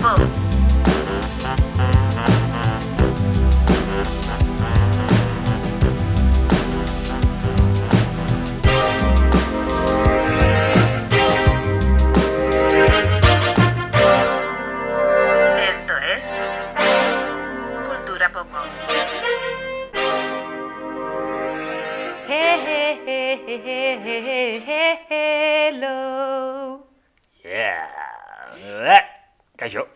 Pop. Esto es Cultura Pop. Hello. Yeah. Cayó.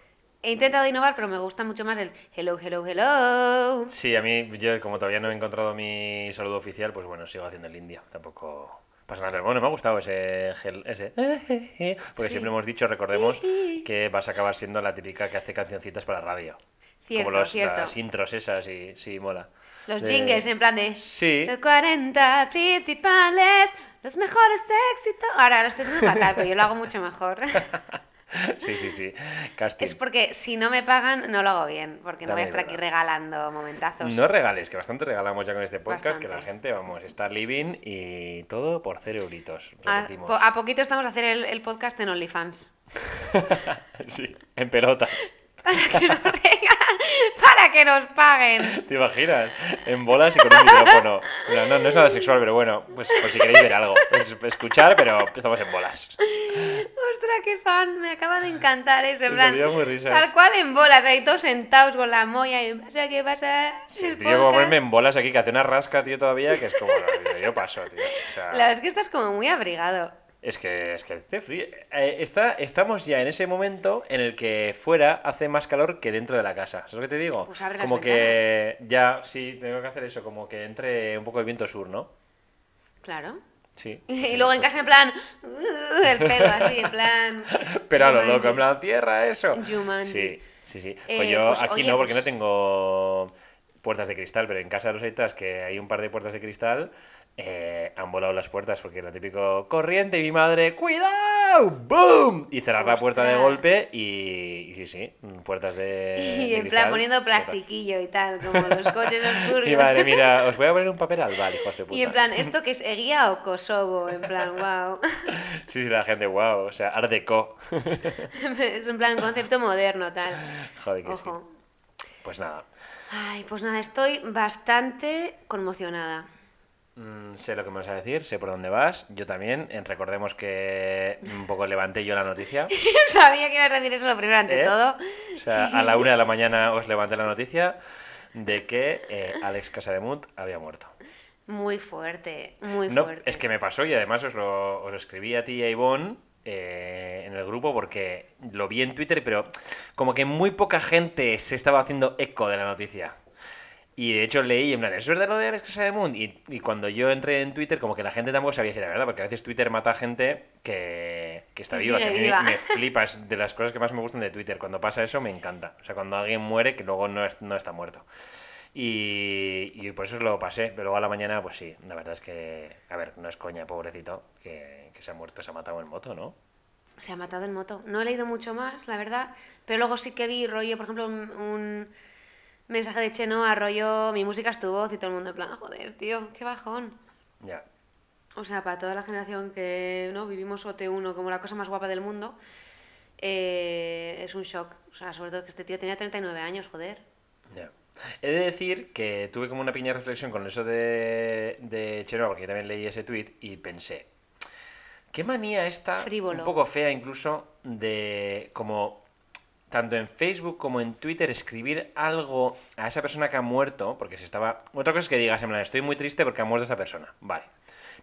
He intentado innovar, pero me gusta mucho más el hello, hello, hello. Sí, a mí, yo como todavía no he encontrado mi saludo oficial, pues bueno, sigo haciendo el indio. Tampoco pasa nada. Bueno, me ha gustado ese. Porque sí. Siempre hemos dicho, recordemos, que vas a acabar siendo la típica que hace cancioncitas para radio. Cierto, como las intros esas, y sí, mola. Los jingles, en plan de... Sí. Los 40 principales, los mejores éxitos... Ahora lo estoy haciendo fatal, pero yo lo hago mucho mejor. Sí. Casting. Es porque si no me pagan, no lo hago bien, porque también no voy a estar aquí regalando momentazos. No regales, que bastante regalamos ya con este podcast, bastante. Que la gente, vamos, está living y todo por 0 euritos. Repetimos. A poquito estamos a hacer el podcast en OnlyFans. Sí, en pelotas. Para que nos paguen. ¿Te imaginas? En bolas y con un micrófono. Bueno, no es nada sexual, pero bueno, pues si queréis ver algo. Escuchar, pero estamos en bolas. Ostras, qué fan, me acaba de encantar ese plan. Tal cual en bolas, ahí todos sentados con la molla y pasa, ¿qué pasa? Sí, tío, como ponerme en bolas aquí, que hace una rasca, tío, todavía, que es como, no, yo paso, tío. O sea... La verdad es que estás como muy abrigado. Es que hace frío. Estamos ya en ese momento en el que fuera hace más calor que dentro de la casa. ¿Sabes lo que te digo? Pues abre las ventanas. Como que ya, sí, tengo que hacer eso, como que entre un poco el viento sur, ¿no? Claro. Sí. Y luego en casa en plan... el pelo así, en plan... Pero a lo loco, en plan, tierra, eso. Jumanji. Sí. Pues yo pues, aquí oye, no, porque pues... no tengo puertas de cristal, pero en casa de los Aitas, que hay un par de puertas de cristal... han volado las puertas porque era típico corriente y mi madre, ¡cuidado! ¡Boom! Y cerrar la puerta de golpe y sí, puertas de... Y en plan poniendo plastiquillo y tal, como los coches oscuros. Mi madre, mira, os voy a poner un papel albal, hijos de puta. Y en plan, ¿esto que es Eguía o Kosovo? En plan, wow. Sí, la gente, wow, o sea, Art Deco. Es en plan concepto moderno, tal. Joder, que ojo. Sí. Pues nada, estoy bastante conmocionada. Sé lo que me vas a decir, sé por dónde vas. Yo también, recordemos que un poco levanté yo la noticia. Sabía que ibas a decir eso lo primero ante todo. O sea, a la 1:00 a.m. os levanté la noticia de que Alex Casademunt había muerto. Muy fuerte, muy fuerte. Es que me pasó y además os lo escribí a ti y a Ivonne en el grupo porque lo vi en Twitter, pero como que muy poca gente se estaba haciendo eco de la noticia. Y de hecho leí, en plan, ¿es verdad lo de Alex Casademunt? Y cuando yo entré en Twitter, como que la gente tampoco sabía si era verdad, porque a veces Twitter mata gente que está viva, que a mí me flipa, es de las cosas que más me gustan de Twitter. Cuando pasa eso, me encanta. O sea, cuando alguien muere, que luego no está muerto. Y por eso lo pasé, pero luego a la mañana, pues sí, la verdad es que, a ver, no es coña, pobrecito, que se ha muerto, se ha matado en moto, ¿no? Se ha matado en moto. No he leído mucho más, la verdad, pero luego sí que vi rollo, por ejemplo, un mensaje de Chenoa, rollo, mi música es tu voz, y todo el mundo en plan, joder, tío, qué bajón. Ya. Yeah. O sea, para toda la generación que no vivimos OT1 como la cosa más guapa del mundo, es un shock. O sea, sobre todo que este tío tenía 39 años, joder. Ya. Yeah. He de decir que tuve como una pequeña reflexión con eso de Chenoa, porque yo también leí ese tweet y pensé, qué manía esta, frívolo, un poco fea incluso, de como... tanto en Facebook como en Twitter, escribir algo a esa persona que ha muerto, porque se estaba... Otra cosa es que digas, en plan, estoy muy triste porque ha muerto esta persona, vale.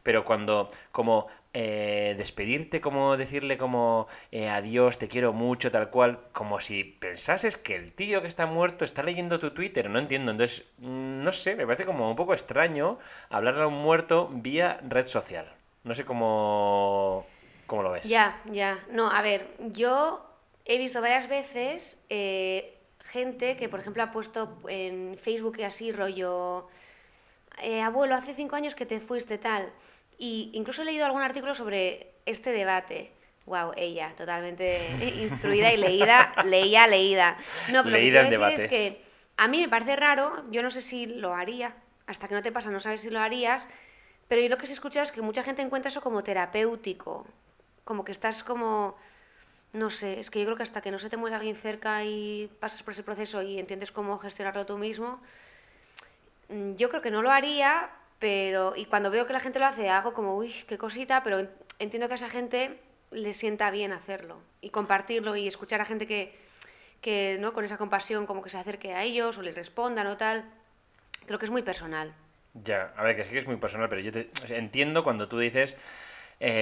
Pero cuando, como, despedirte, como decirle como, adiós, te quiero mucho, tal cual, como si pensases que el tío que está muerto está leyendo tu Twitter, no entiendo. Entonces, no sé, me parece como un poco extraño hablarle a un muerto vía red social. No sé cómo lo ves. Ya. No, a ver, yo... He visto varias veces gente que, por ejemplo, ha puesto en Facebook y así rollo abuelo, hace 5 años que te fuiste, tal. Y incluso he leído algún artículo sobre este debate. Wow, ella, totalmente instruida y leída. No, pero leída lo que quiero decir es que a mí me parece raro, yo no sé si lo haría, hasta que no te pasa no sabes si lo harías, pero yo lo que sí he escuchado es que mucha gente encuentra eso como terapéutico, como que estás como... No sé, es que yo creo que hasta que no se te muere alguien cerca y pasas por ese proceso y entiendes cómo gestionarlo tú mismo, yo creo que no lo haría, pero... Y cuando veo que la gente lo hace, hago como, uy, qué cosita, pero entiendo que a esa gente le sienta bien hacerlo y compartirlo y escuchar a gente que ¿no? con esa compasión como que se acerque a ellos o les respondan o tal. Creo que es muy personal. Ya, a ver, que sí que es muy personal, pero yo entiendo cuando tú dices...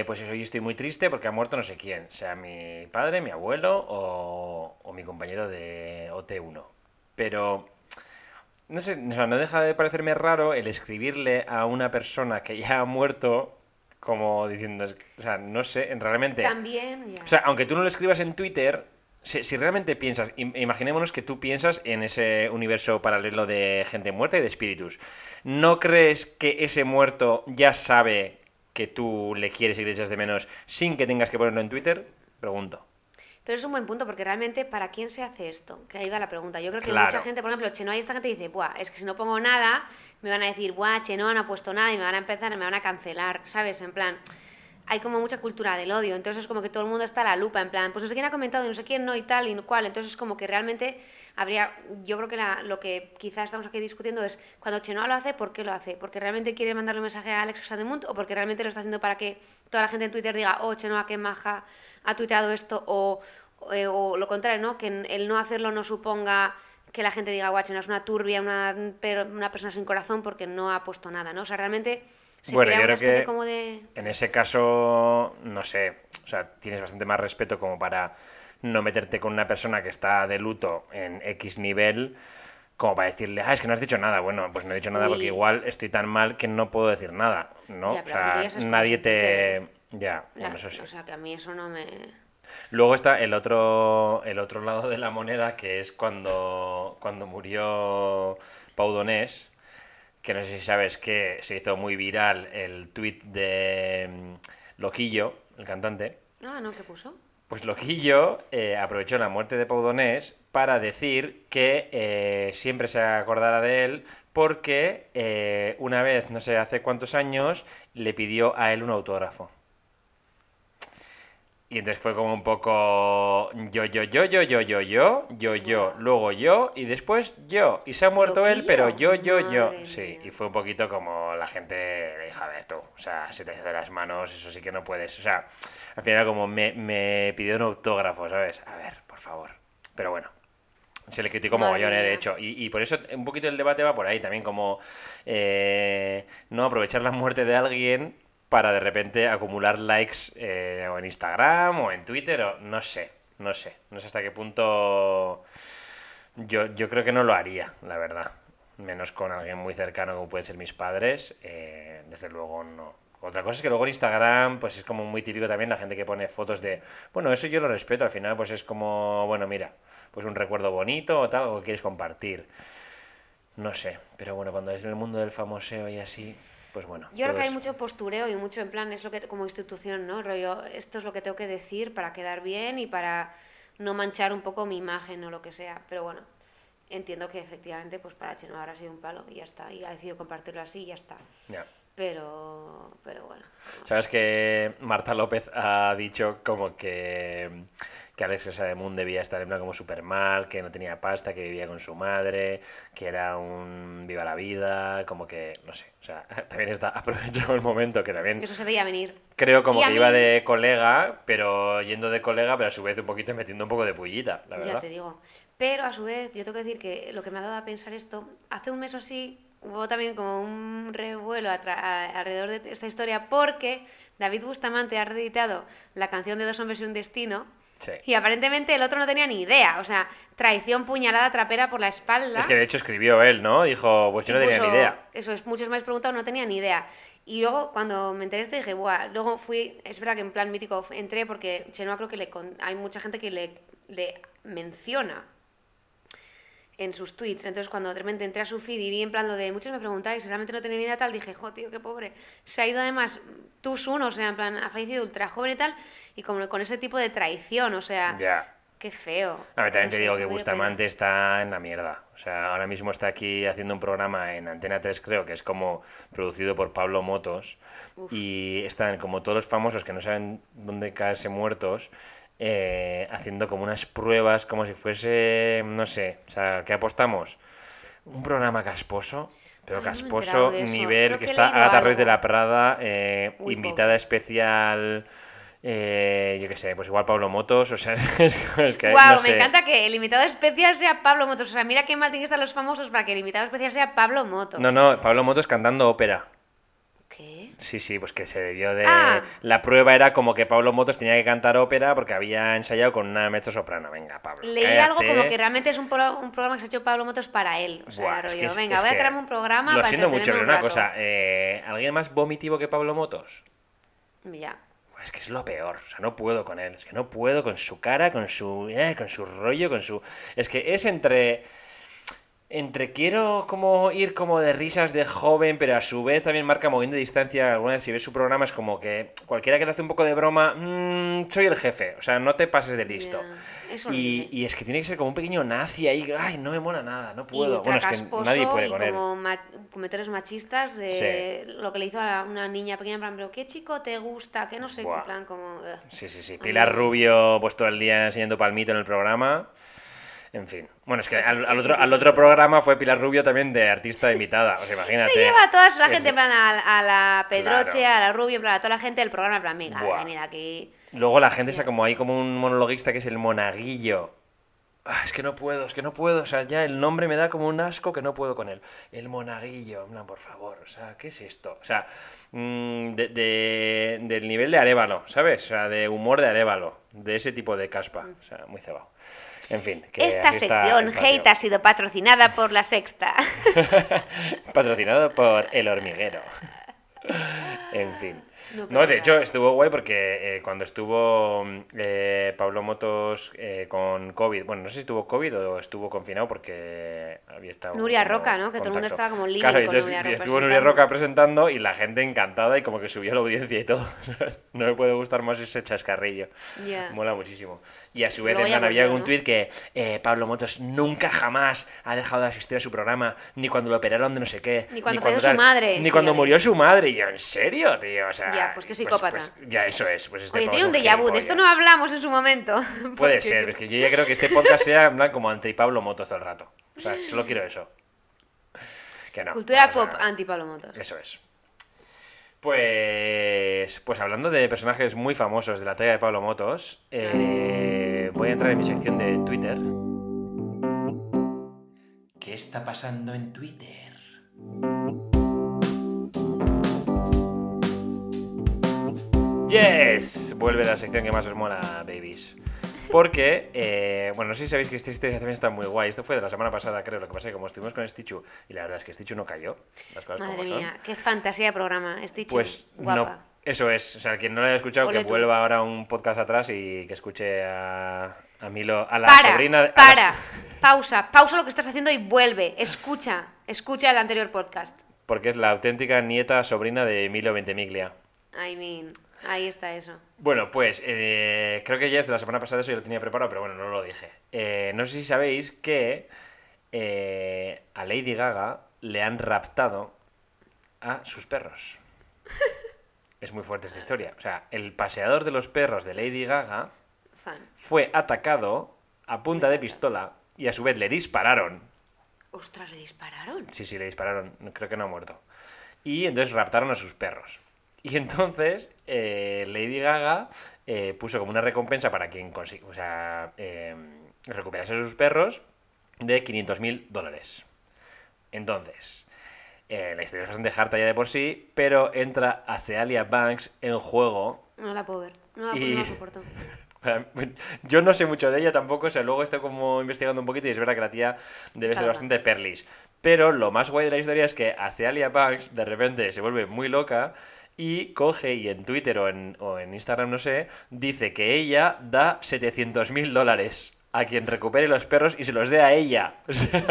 pues eso, yo estoy muy triste porque ha muerto no sé quién, sea mi padre, mi abuelo o mi compañero de OT1. Pero, no sé, o sea, no deja de parecerme raro el escribirle a una persona que ya ha muerto como diciendo, o sea, no sé, realmente... También, ya. O sea, aunque tú no lo escribas en Twitter, si realmente piensas, imaginémonos que tú piensas en ese universo paralelo de gente muerta y de espíritus, ¿no crees que ese muerto ya sabe... que tú le quieres y le echas de menos sin que tengas que ponerlo en Twitter? Pregunto. Pero es un buen punto, porque realmente, ¿para quién se hace esto? Que ahí va la pregunta. Yo creo que mucha gente, por ejemplo, Chenoa y esta gente dice, buah, es que si no pongo nada, me van a decir, buah, Chenoa no ha puesto nada y me van a empezar, me van a cancelar, ¿sabes? En plan, hay como mucha cultura del odio, entonces es como que todo el mundo está a la lupa, en plan, pues no sé quién ha comentado y no sé quién no y tal y cual, entonces es como que realmente habría, yo creo que lo que quizás estamos aquí discutiendo es cuando Chenoa lo hace, ¿por qué lo hace? ¿Porque realmente quiere mandarle un mensaje a Alex Casademunt o porque realmente lo está haciendo para que toda la gente en Twitter diga, oh, Chenoa, qué maja, ha tuiteado esto o lo contrario, ¿no? Que el no hacerlo no suponga que la gente diga, guau, Chenoa es una turbia, una persona sin corazón porque no ha puesto nada, ¿no? O sea, realmente... Bueno, yo creo que como de... en ese caso, no sé, o sea, tienes bastante más respeto como para no meterte con una persona que está de luto en X nivel, como para decirle, es que no has dicho nada. Bueno, pues no he dicho nada porque igual estoy tan mal que no puedo decir nada, ¿no? Ya, o sea, nadie te... Ya, bueno, eso sí. O sea, que a mí eso no me... Luego está el otro lado de la moneda, que es cuando murió Pau Donés, que no sé si sabes que se hizo muy viral el tuit de Loquillo, el cantante. Ah, no, ¿qué puso? Pues Loquillo aprovechó la muerte de Pau Donés para decir que siempre se acordara de él porque una vez, no sé, hace cuántos años, le pidió a él un autógrafo. Y entonces fue como un poco yo, luego yo y después yo. Y se ha muerto él, pero yo. Sí, y fue un poquito como la gente le dijo, a ver tú, o sea, se te hace de las manos, eso sí que no puedes. O sea, al final como me pidió un autógrafo, ¿sabes? A ver, por favor. Pero bueno, se le criticó mogollón, de hecho. Y por eso un poquito el debate va por ahí también, como no aprovechar la muerte de alguien para de repente acumular likes o en Instagram o en Twitter o no sé hasta qué punto. Yo creo que no lo haría, la verdad, menos con alguien muy cercano como pueden ser mis padres, desde luego no. Otra cosa es que luego en Instagram pues es como muy típico también la gente que pone fotos de, bueno, eso yo lo respeto, al final pues es como, bueno, mira, pues un recuerdo bonito o tal, o que quieres compartir, no sé, pero bueno, cuando es en el mundo del famoseo y así... Pues bueno, yo creo que hay mucho postureo y mucho en plan, es lo que como institución, ¿no? Rollo, esto es lo que tengo que decir para quedar bien y para no manchar un poco mi imagen o lo que sea. Pero bueno, entiendo que efectivamente pues para Chenoa ahora ha sido un palo y ya está. Y ha decidido compartirlo así y ya está. Yeah. Pero bueno. ¿Sabes que Marta López ha dicho como que Alex Casademunt debía estar en plan como súper mal, que no tenía pasta, que vivía con su madre, que era un viva la vida, como que, no sé, o sea, también está aprovechando el momento que también... Eso se veía venir. Creo como que iba de colega, pero yendo de colega, pero a su vez un poquito metiendo un poco de pullita, la verdad. Ya te digo. Pero a su vez, yo tengo que decir que lo que me ha dado a pensar esto, hace un mes o así... Hubo también como un revuelo alrededor de esta historia porque David Bustamante ha reeditado la canción de Dos hombres y un destino, sí. Y aparentemente el otro no tenía ni idea, o sea, traición, puñalada, trapera por la espalda. Es que de hecho escribió él, ¿no? Dijo, pues yo no tenía ni idea. Eso es, muchos me habéis preguntado, no tenía ni idea. Y luego cuando me enteré esto dije, buah, luego fui, es verdad que en plan mítico entré porque Chenoa creo que hay mucha gente que le menciona en sus tweets, entonces cuando de repente entré a su feed y vi en plan lo de muchos me preguntáis, realmente no tenía ni idea tal, dije, jo, tío, qué pobre, se ha ido además Tusun, o sea, en plan, ha fallecido ultra joven y tal, y como con ese tipo de traición, o sea, yeah. Qué feo. A ver, también te digo que Bustamante está en la mierda, o sea, ahora mismo está aquí haciendo un programa en Antena 3, creo, que es como producido por Pablo Motos. Uf. Y están como todos los famosos que no saben dónde caerse muertos, haciendo como unas pruebas, como si fuese, no sé, o sea, ¿qué apostamos? Un programa casposo, pero no casposo, nivel que está Agatha Ruiz de la Prada, invitada especial... yo qué sé, pues igual Pablo Motos, o sea, es que wow, no sé. Me encanta que el invitado especial sea Pablo Motos, o sea, mira qué mal tienen que estar los famosos para que el invitado especial sea Pablo Motos. No, Pablo Motos cantando ópera. ¿Qué? Sí, pues que se debió de... Ah. La prueba era como que Pablo Motos tenía que cantar ópera porque había ensayado con una mezzosoprano. Venga, Pablo, leí cállate. Algo como que realmente es un programa que se ha hecho Pablo Motos para él. O sea, buah, rollo, es que, venga, voy a traerme un programa para entretenerme un rato. Lo siento mucho, pero una cosa, ¿alguien más vomitivo que Pablo Motos? Ya. Es que es lo peor, o sea, no puedo con él, es que no puedo con su cara, con su rollo, con su... Es que es entre quiero como ir como de risas de joven, pero a su vez también marca moviendo distancia. Alguna vez si ves su programa es como que cualquiera que le hace un poco de broma, soy el jefe, o sea, no te pases de listo. Yeah, y es que tiene que ser como un pequeño nazi ahí, ay, no me mola nada, no puedo. Bueno, es que nadie puede con él. Como comentarios machistas de lo que le hizo a una niña pequeña, en plan, pero qué chico te gusta, que no sé, en plan como... Sí, Pilar Rubio pues todo el día enseñando palmito en el programa... En fin. Bueno, es que al otro programa fue Pilar Rubio también de artista invitada. O sea, imagínate. Se lleva a toda la gente, en plan, a la Pedroche, claro. A la Rubio, en plan, a toda la gente del programa, en plan, venga, venid aquí. Luego la gente está como ahí como un monologuista que es el monaguillo. Ah, es que no puedo. O sea, ya el nombre me da como un asco que no puedo con él. El monaguillo, en plan, por favor. O sea, ¿qué es esto? O sea, del nivel de Arévalo, ¿sabes? O sea, de humor de Arévalo. De ese tipo de caspa. O sea, muy cebado. En fin, que esta sección Hate ha sido patrocinada por La Sexta. Patrocinado por El Hormiguero. En fin. No, de hecho, estuvo guay porque cuando estuvo Pablo Motos con COVID, bueno, no sé si tuvo COVID o estuvo confinado porque había estado... Nuria Roca, ¿no? Que todo el mundo estaba como libre, claro, con Nuria Roca. Estuvo Nuria Roca presentando y la gente encantada y como que subió la audiencia y todo. No me puede gustar más ese chascarrillo. Yeah. Mola muchísimo. Y a su vez, había algún tuit que Pablo Motos nunca jamás ha dejado de asistir a su programa, ni cuando lo operaron de no sé qué. Ni cuando murió su madre. Y yo, ¿en serio, tío? O sea... Ya, pues que psicópata. Pues, ya, eso es. Pues oye, tiene un déjà vu. De esto no hablamos en su momento. Puede ser. Es que yo ya creo que este podcast sea en plan como anti-Pablo Motos todo el rato. O sea, solo quiero eso. Que no. Cultura pop anti-Pablo Motos. Eso es. Pues hablando de personajes muy famosos de la talla de Pablo Motos, voy a entrar en mi sección de Twitter. ¿Qué está pasando en Twitter? ¡Yes! Vuelve la sección que más os mola, babies. Porque, bueno, no sé si sabéis que Stitch también está muy guay. Esto fue de la semana pasada, creo. Lo que pasa es que como estuvimos con Stitchu, y la verdad es que Stitchu no cayó. Las cosas madre como mía, son. Qué fantasía de programa. Stitchu, pues guapa. No, eso es. O sea, quien no lo haya escuchado, ole que tú. Vuelva ahora un podcast atrás y que escuche a Milo, a la para, sobrina... Para, pausa lo que estás haciendo y vuelve. Escucha el anterior podcast. Porque es la auténtica nieta sobrina de Milo Ventimiglia. I mean... Ahí está eso. Bueno, pues creo que ya es de la semana pasada, eso yo lo tenía preparado, pero bueno, no lo dije. No sé si sabéis que a Lady Gaga le han raptado a sus perros. Es muy fuerte esta historia. O sea, el paseador de los perros de Lady Gaga fue atacado a punta de pistola y a su vez le dispararon. ¡Ostras, le dispararon! Sí, le dispararon. Creo que no ha muerto. Y entonces raptaron a sus perros. Y entonces Lady Gaga puso como una recompensa para quien consiga, o sea, recuperase a sus perros de $500,000. Entonces, la historia es bastante harta ya de por sí, pero entra Azealia Banks en juego. No la puedo ver, no la soporto. Yo no sé mucho de ella tampoco, o sea, luego he estado como investigando un poquito y es verdad que la tía debe ser bastante perlis. Pero lo más guay de la historia es que Azealia Banks de repente se vuelve muy loca y coge y en Twitter o en Instagram, no sé, dice que ella da $700,000 a quien recupere los perros y se los dé a ella. O sea,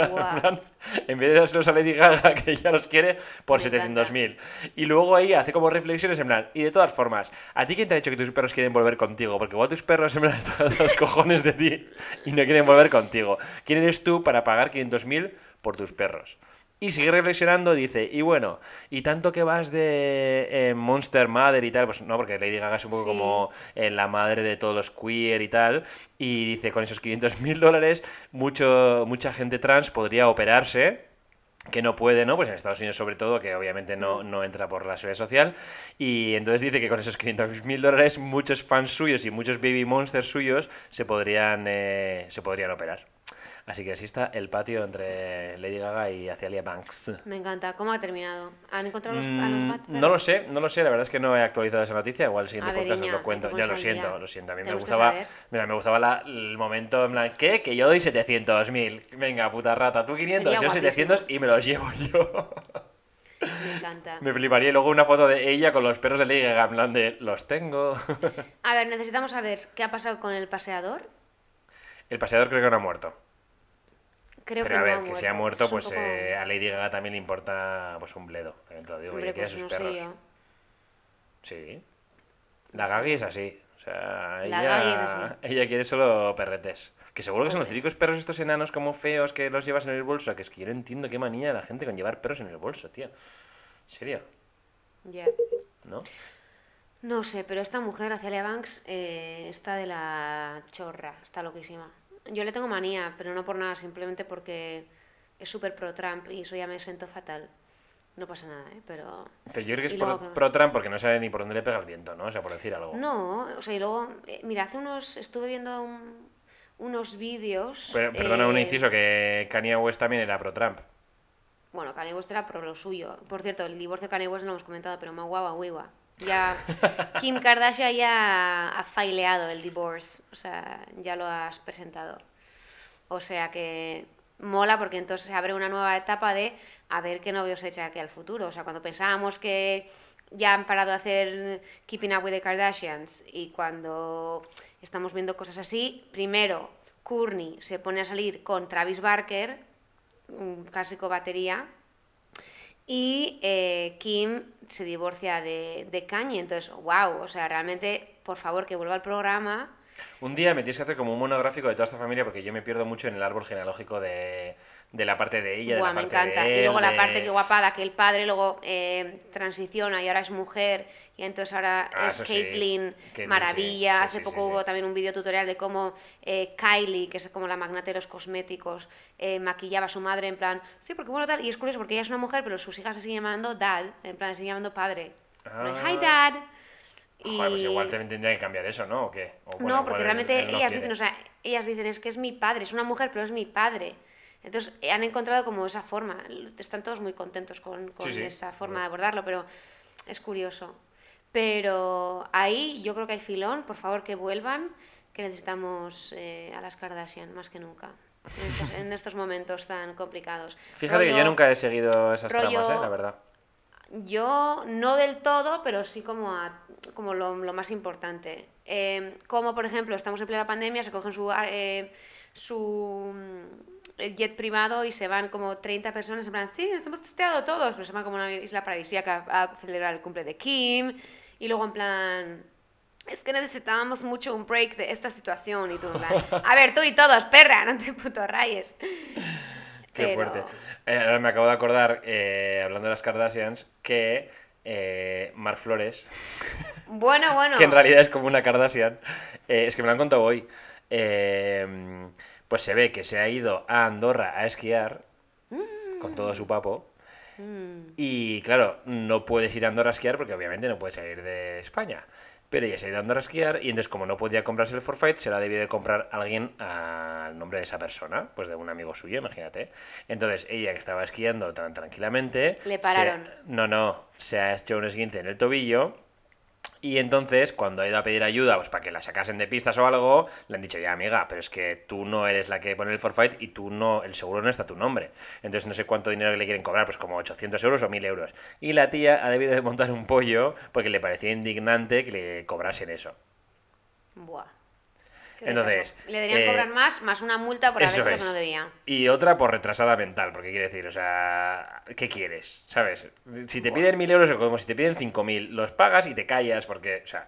wow. En vez de dárselos a Lady Gaga, que ella los quiere, por 700.000. Y luego ahí hace como reflexiones, en plan, y de todas formas, ¿a ti quién te ha dicho que tus perros quieren volver contigo? Porque igual tus perros se me dan los cojones de ti y no quieren volver contigo. ¿Quién eres tú para pagar $500,000 por tus perros? Y sigue reflexionando, dice, y bueno, y tanto que vas de Monster Mother y tal, pues no, porque Lady Gaga es un poco como la madre de todos los queer y tal, y dice, con esos $500,000, mucha gente trans podría operarse, que no puede, ¿no? Pues en Estados Unidos sobre todo, que obviamente no entra por la seguridad social, y entonces dice que con esos $500,000 muchos fans suyos y muchos baby monsters suyos se podrían operar. Así que así está el patio entre Lady Gaga y Azealia Banks. Me encanta. ¿Cómo ha terminado? ¿Han encontrado a los Bats? No lo sé. La verdad es que no he actualizado esa noticia. Igual el siguiente podcast os lo cuento. Ya lo siento. A mí me gustaba el momento en plan, ¿qué? Que yo doy 700.000. Venga, puta rata. Tú 500, yo 700 y me los llevo yo. Me encanta. Me fliparía. Y luego una foto de ella con los perros de Lady Gaga en plan de, los tengo. A ver, necesitamos saber qué ha pasado con el paseador. El paseador creo que no ha muerto. Pero a ver, que se ha muerto, pues poco... a Lady Gaga también le importa pues un bledo. También te lo digo, ella quiere a sus perros. Sí. La Gaggy es así. O sea, ella quiere solo perretes. Que seguro que son los típicos perros estos enanos como feos que los llevas en el bolso. Que es que yo no entiendo qué manía de la gente con llevar perros en el bolso, tío. ¿En serio? Ya. Yeah. ¿No? No sé, pero esta mujer, Azealia Banks, está de la chorra. Está loquísima. Yo le tengo manía, pero no por nada, simplemente porque es súper pro-Trump y eso ya me siento fatal. No pasa nada, ¿eh? Pero yo creo que es pro-Trump porque no sabe ni por dónde le pega el viento, ¿no? O sea, por decir algo. No, o sea, y luego... mira, estuve viendo unos vídeos... Perdona, un inciso, que Kanye West también era pro-Trump. Bueno, Kanye West era pro lo suyo. Por cierto, el divorcio de Kanye West no lo hemos comentado, pero más guava, guiva. Ya Kim Kardashian ya ha faileado el divorce, o sea, ya lo has presentado. O sea que mola porque entonces se abre una nueva etapa de a ver qué novios echa aquí al futuro. O sea, cuando pensábamos que ya han parado de hacer Keeping Up with the Kardashians y cuando estamos viendo cosas así, primero Kourtney se pone a salir con Travis Barker, un clásico batería, y Kim se divorcia de Kanye, entonces, wow, o sea, realmente, por favor, que vuelva al programa. Un día me tienes que hacer como un monográfico de toda esta familia, porque yo me pierdo mucho en el árbol genealógico de la parte de ella, de la parte encanta. De él. Y luego la parte, que guapada, que el padre luego transiciona y ahora es mujer, y entonces ahora es Caitlyn, sí. Maravilla. Sí, hace poco hubo también un video tutorial de cómo Kylie, que es como la magnate de los cosméticos, maquillaba a su madre en plan, sí, porque bueno, tal, y es curioso porque ella es una mujer, pero sus hijas se siguen llamando dad, en plan, se siguen llamando padre. Like, hi dad. Joder, pues igual también tendría que cambiar eso, ¿no? ¿O qué? O, bueno, no, porque realmente ellas dicen, es que es mi padre, es una mujer, pero es mi padre. Entonces han encontrado como esa forma. Están todos muy contentos con esa forma de abordarlo, pero es curioso. Pero ahí yo creo que hay filón, por favor que vuelvan, que necesitamos a las Kardashian más que nunca. En estos momentos tan complicados. Fíjate que yo nunca he seguido esas tramas, la verdad. Yo no del todo, pero sí como lo más importante. Como, por ejemplo, estamos en plena pandemia, se cogen su jet privado y se van como 30 personas en plan, sí, nos hemos testeado todos, pero se van como a una isla paradisíaca a celebrar el cumple de Kim. Y luego en plan, es que necesitábamos mucho un break de esta situación. Y tú en plan, a ver, tú y todos, perra, no te puto rayes. Qué fuerte. Ahora me acabo de acordar, hablando de las Kardashians, que Mar Flores, bueno, que en realidad es como una Kardashian, es que me lo han contado hoy, pues se ve que se ha ido a Andorra a esquiar con todo su papo. Y claro, no puedes ir a Andorra a esquiar porque obviamente no puedes salir de España. Pero ella se ha ido a Andorra a esquiar y entonces, como no podía comprarse el forfait, se la ha debido comprar alguien al nombre de esa persona, pues de un amigo suyo, imagínate. Entonces, ella que estaba esquiando tan tranquilamente... Le pararon. Se ha hecho un esguince en el tobillo y entonces, cuando ha ido a pedir ayuda, pues para que la sacasen de pistas o algo, le han dicho, ya amiga, pero es que tú no eres la que pone el forfait y el seguro no está a tu nombre. Entonces, no sé cuánto dinero le quieren cobrar, pues como 800 euros o 1000 euros. Y la tía ha debido de montar un pollo porque le parecía indignante que le cobrasen eso. Buah. Entonces, le deberían cobrar más una multa por haber hecho lo que no debía. Y otra por retrasada mental, porque quiere decir, o sea, ¿qué quieres? ¿Sabes? Si te piden 1.000 euros o como si te piden 5.000, los pagas y te callas, porque, o sea,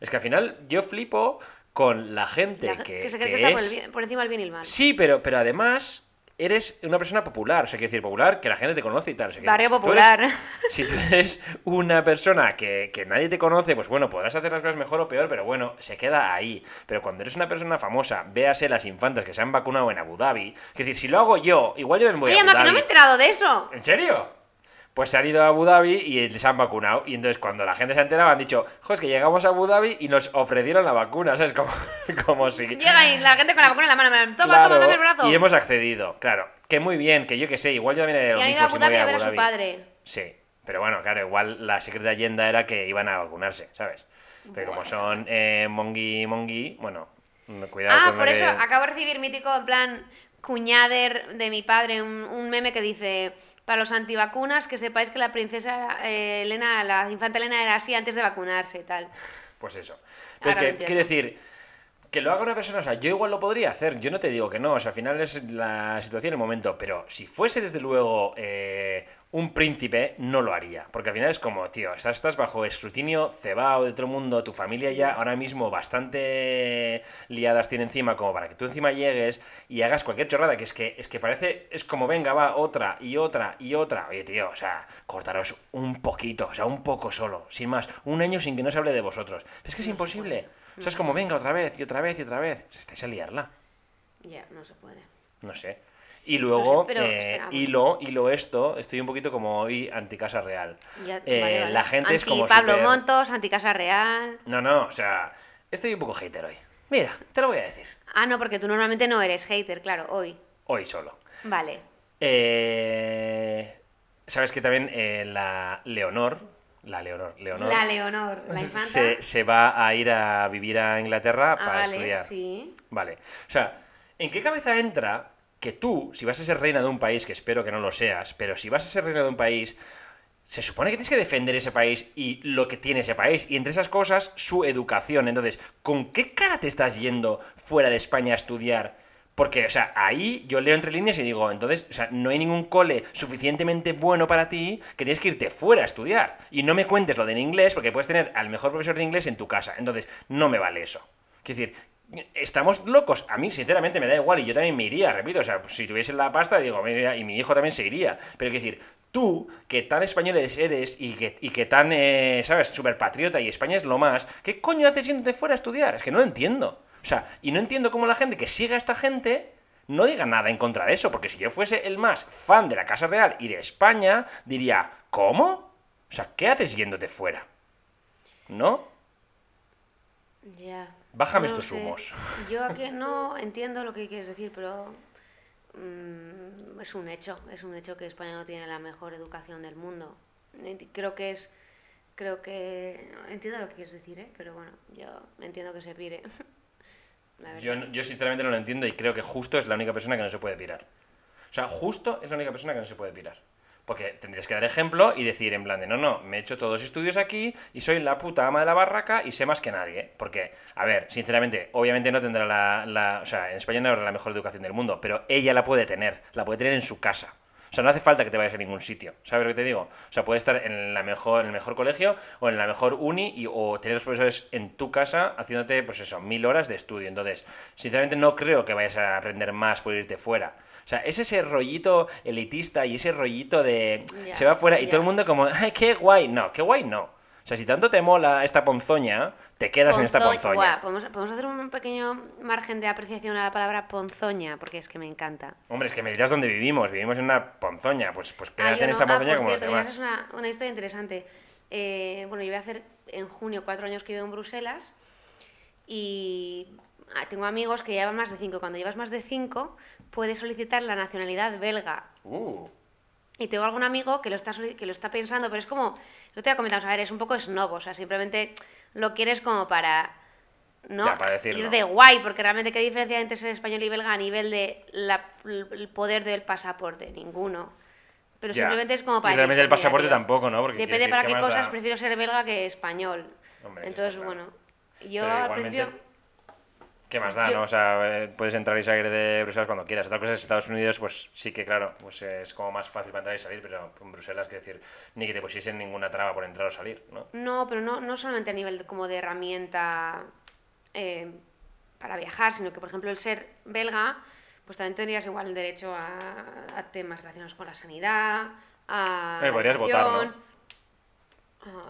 es que al final yo flipo con la gente que se cree que está por encima del bien y el mal. Sí, pero además eres una persona popular, o sea, quiero decir, popular, que la gente te conoce y tal. O sea, barrio popular. Si tú eres una persona que nadie te conoce, pues bueno, podrás hacer las cosas mejor o peor, pero bueno, se queda ahí. Pero cuando eres una persona famosa, véase las infantas que se han vacunado en Abu Dhabi, que decir, si lo hago yo, igual yo me voy a Abu Dhabi. Oye, no me he enterado de eso. ¿En serio? Pues se han ido a Abu Dhabi y les han vacunado. Y entonces cuando la gente se ha enterado han dicho, jo, es que llegamos a Abu Dhabi y nos ofrecieron la vacuna, ¿sabes? Como si... Llega y la gente con la vacuna en la mano, toma, claro, toma, dame el brazo. Y hemos accedido, claro. Que muy bien, que yo que sé, igual yo también era lo mismo si me voy a Abu Dhabi. Y han ido a Abu Dhabi a ver a su padre. Sí, pero bueno, claro, igual la secreta leyenda era que iban a vacunarse, ¿sabes? Pero bueno, como son mongui, bueno, cuidado con por eso, acabo de recibir mítico, en plan... cuñader de mi padre, un meme que dice, para los antivacunas que sepáis que la princesa Elena, la infanta Elena era así antes de vacunarse y tal. Pues eso. Pero es que, quiero decir, que lo haga una persona, o sea, yo igual lo podría hacer, yo no te digo que no, o sea, al final es la situación, el momento, pero si fuese desde luego un príncipe, no lo haría, porque al final es como, tío, estás bajo escrutinio cebao de todo el mundo, tu familia ya ahora mismo bastante liadas tiene encima, como para que tú encima llegues y hagas cualquier chorrada, que es que parece, es como, venga, va, otra, y otra, y otra. Oye, tío, o sea, cortaros un poquito, o sea, un poco solo, sin más, un año sin que no se hable de vosotros. Pero es que es imposible, o sea, es como, venga, otra vez, y otra vez, y otra vez. O sea, estáis a liarla. Ya, no se puede. No sé. Y luego, no sé, hilo esto, estoy un poquito como hoy anti-Casa Real. Ya, vale. La gente es como Pablo Motos, anti-Casa Real... No, o sea, estoy un poco hater hoy. Mira, te lo voy a decir. Ah, no, porque tú normalmente no eres hater, claro, hoy. Hoy solo. Vale. Sabes que también la Leonor, la infanta... se va a ir a vivir a Inglaterra para estudiar. Sí. Vale. O sea, ¿en qué cabeza entra... que tú, si vas a ser reina de un país, que espero que no lo seas, pero si vas a ser reina de un país, se supone que tienes que defender ese país y lo que tiene ese país, y entre esas cosas, su educación. Entonces, ¿con qué cara te estás yendo fuera de España a estudiar? Porque, o sea, ahí yo leo entre líneas y digo, entonces, o sea, no hay ningún cole suficientemente bueno para ti que tienes que irte fuera a estudiar. Y no me cuentes lo del inglés, porque puedes tener al mejor profesor de inglés en tu casa. Entonces, no me vale eso. Quiero decir... estamos locos. A mí, sinceramente, me da igual y yo también me iría, repito. O sea, si tuviese la pasta, digo, mira, y mi hijo también se iría. Pero quiero decir, tú, que tan español eres y que tan, ¿sabes?, súper patriota y España es lo más, ¿qué coño haces yéndote fuera a estudiar? Es que no lo entiendo. O sea, y no entiendo cómo la gente que sigue a esta gente no diga nada en contra de eso. Porque si yo fuese el más fan de la Casa Real y de España, diría, ¿cómo? O sea, ¿qué haces yéndote fuera? ¿No? Ya... Yeah. Bájame no estos humos. Yo aquí no entiendo lo que quieres decir, pero es un hecho que España no tiene la mejor educación del mundo. Entiendo lo que quieres decir, pero bueno, yo entiendo que se pire. Yo sinceramente no lo entiendo y creo que justo es la única persona que no se puede pirar. O sea, justo es la única persona que no se puede pirar. Porque tendrías que dar ejemplo y decir en plan de no, me he hecho todos los estudios aquí y soy la puta ama de la barraca y sé más que nadie, ¿eh? Porque, a ver, sinceramente, obviamente no tendrá o sea, en España no habrá la mejor educación del mundo, pero ella la puede tener en su casa. O sea, no hace falta que te vayas a ningún sitio, ¿sabes lo que te digo? O sea, puede estar en el mejor colegio o en la mejor uni o tener los profesores en tu casa haciéndote, pues eso, 1000 horas de estudio. Entonces, sinceramente no creo que vayas a aprender más por irte fuera. O sea, es ese rollito elitista y ese rollito de se va fuera y todo el mundo como, ¡ay, qué guay! No, qué guay no. O sea, si tanto te mola esta ponzoña, te quedas en esta ponzoña. Guau, ¿podemos hacer un pequeño margen de apreciación a la palabra ponzoña? Porque es que me encanta. Hombre, es que me dirás dónde vivimos. Vivimos en una ponzoña. Pues quédate en esta ponzoña como los demás. Es una historia interesante. Bueno, yo voy a hacer en junio 4 años que vivo en Bruselas y tengo amigos que llevan más de 5. Cuando llevas más de 5, puedes solicitar la nacionalidad belga. Y tengo algún amigo que lo está pensando, pero es como, lo te lo comentamos, a ver, es un poco snob, o sea, simplemente lo quieres como para, ¿no? Ya, para ir de guay, porque realmente qué diferencia hay entre ser español y belga a nivel de el poder del pasaporte, ninguno. Pero ya, simplemente es como para... Y realmente el pasaporte tampoco, ¿no? Porque depende para qué cosas, prefiero ser belga que español. Hombre, entonces, bueno, yo pero al principio... ¿Qué más da, no? O sea, puedes entrar y salir de Bruselas cuando quieras. Otra cosa es Estados Unidos, pues sí que, claro, pues es como más fácil para entrar y salir, pero en Bruselas, quiero decir, ni que te pusiesen ninguna traba por entrar o salir, ¿no? No, pero no solamente a nivel como de herramienta para viajar, sino que, por ejemplo, el ser belga, pues también tendrías igual derecho a temas relacionados con la sanidad, a podrías votar, ¿no?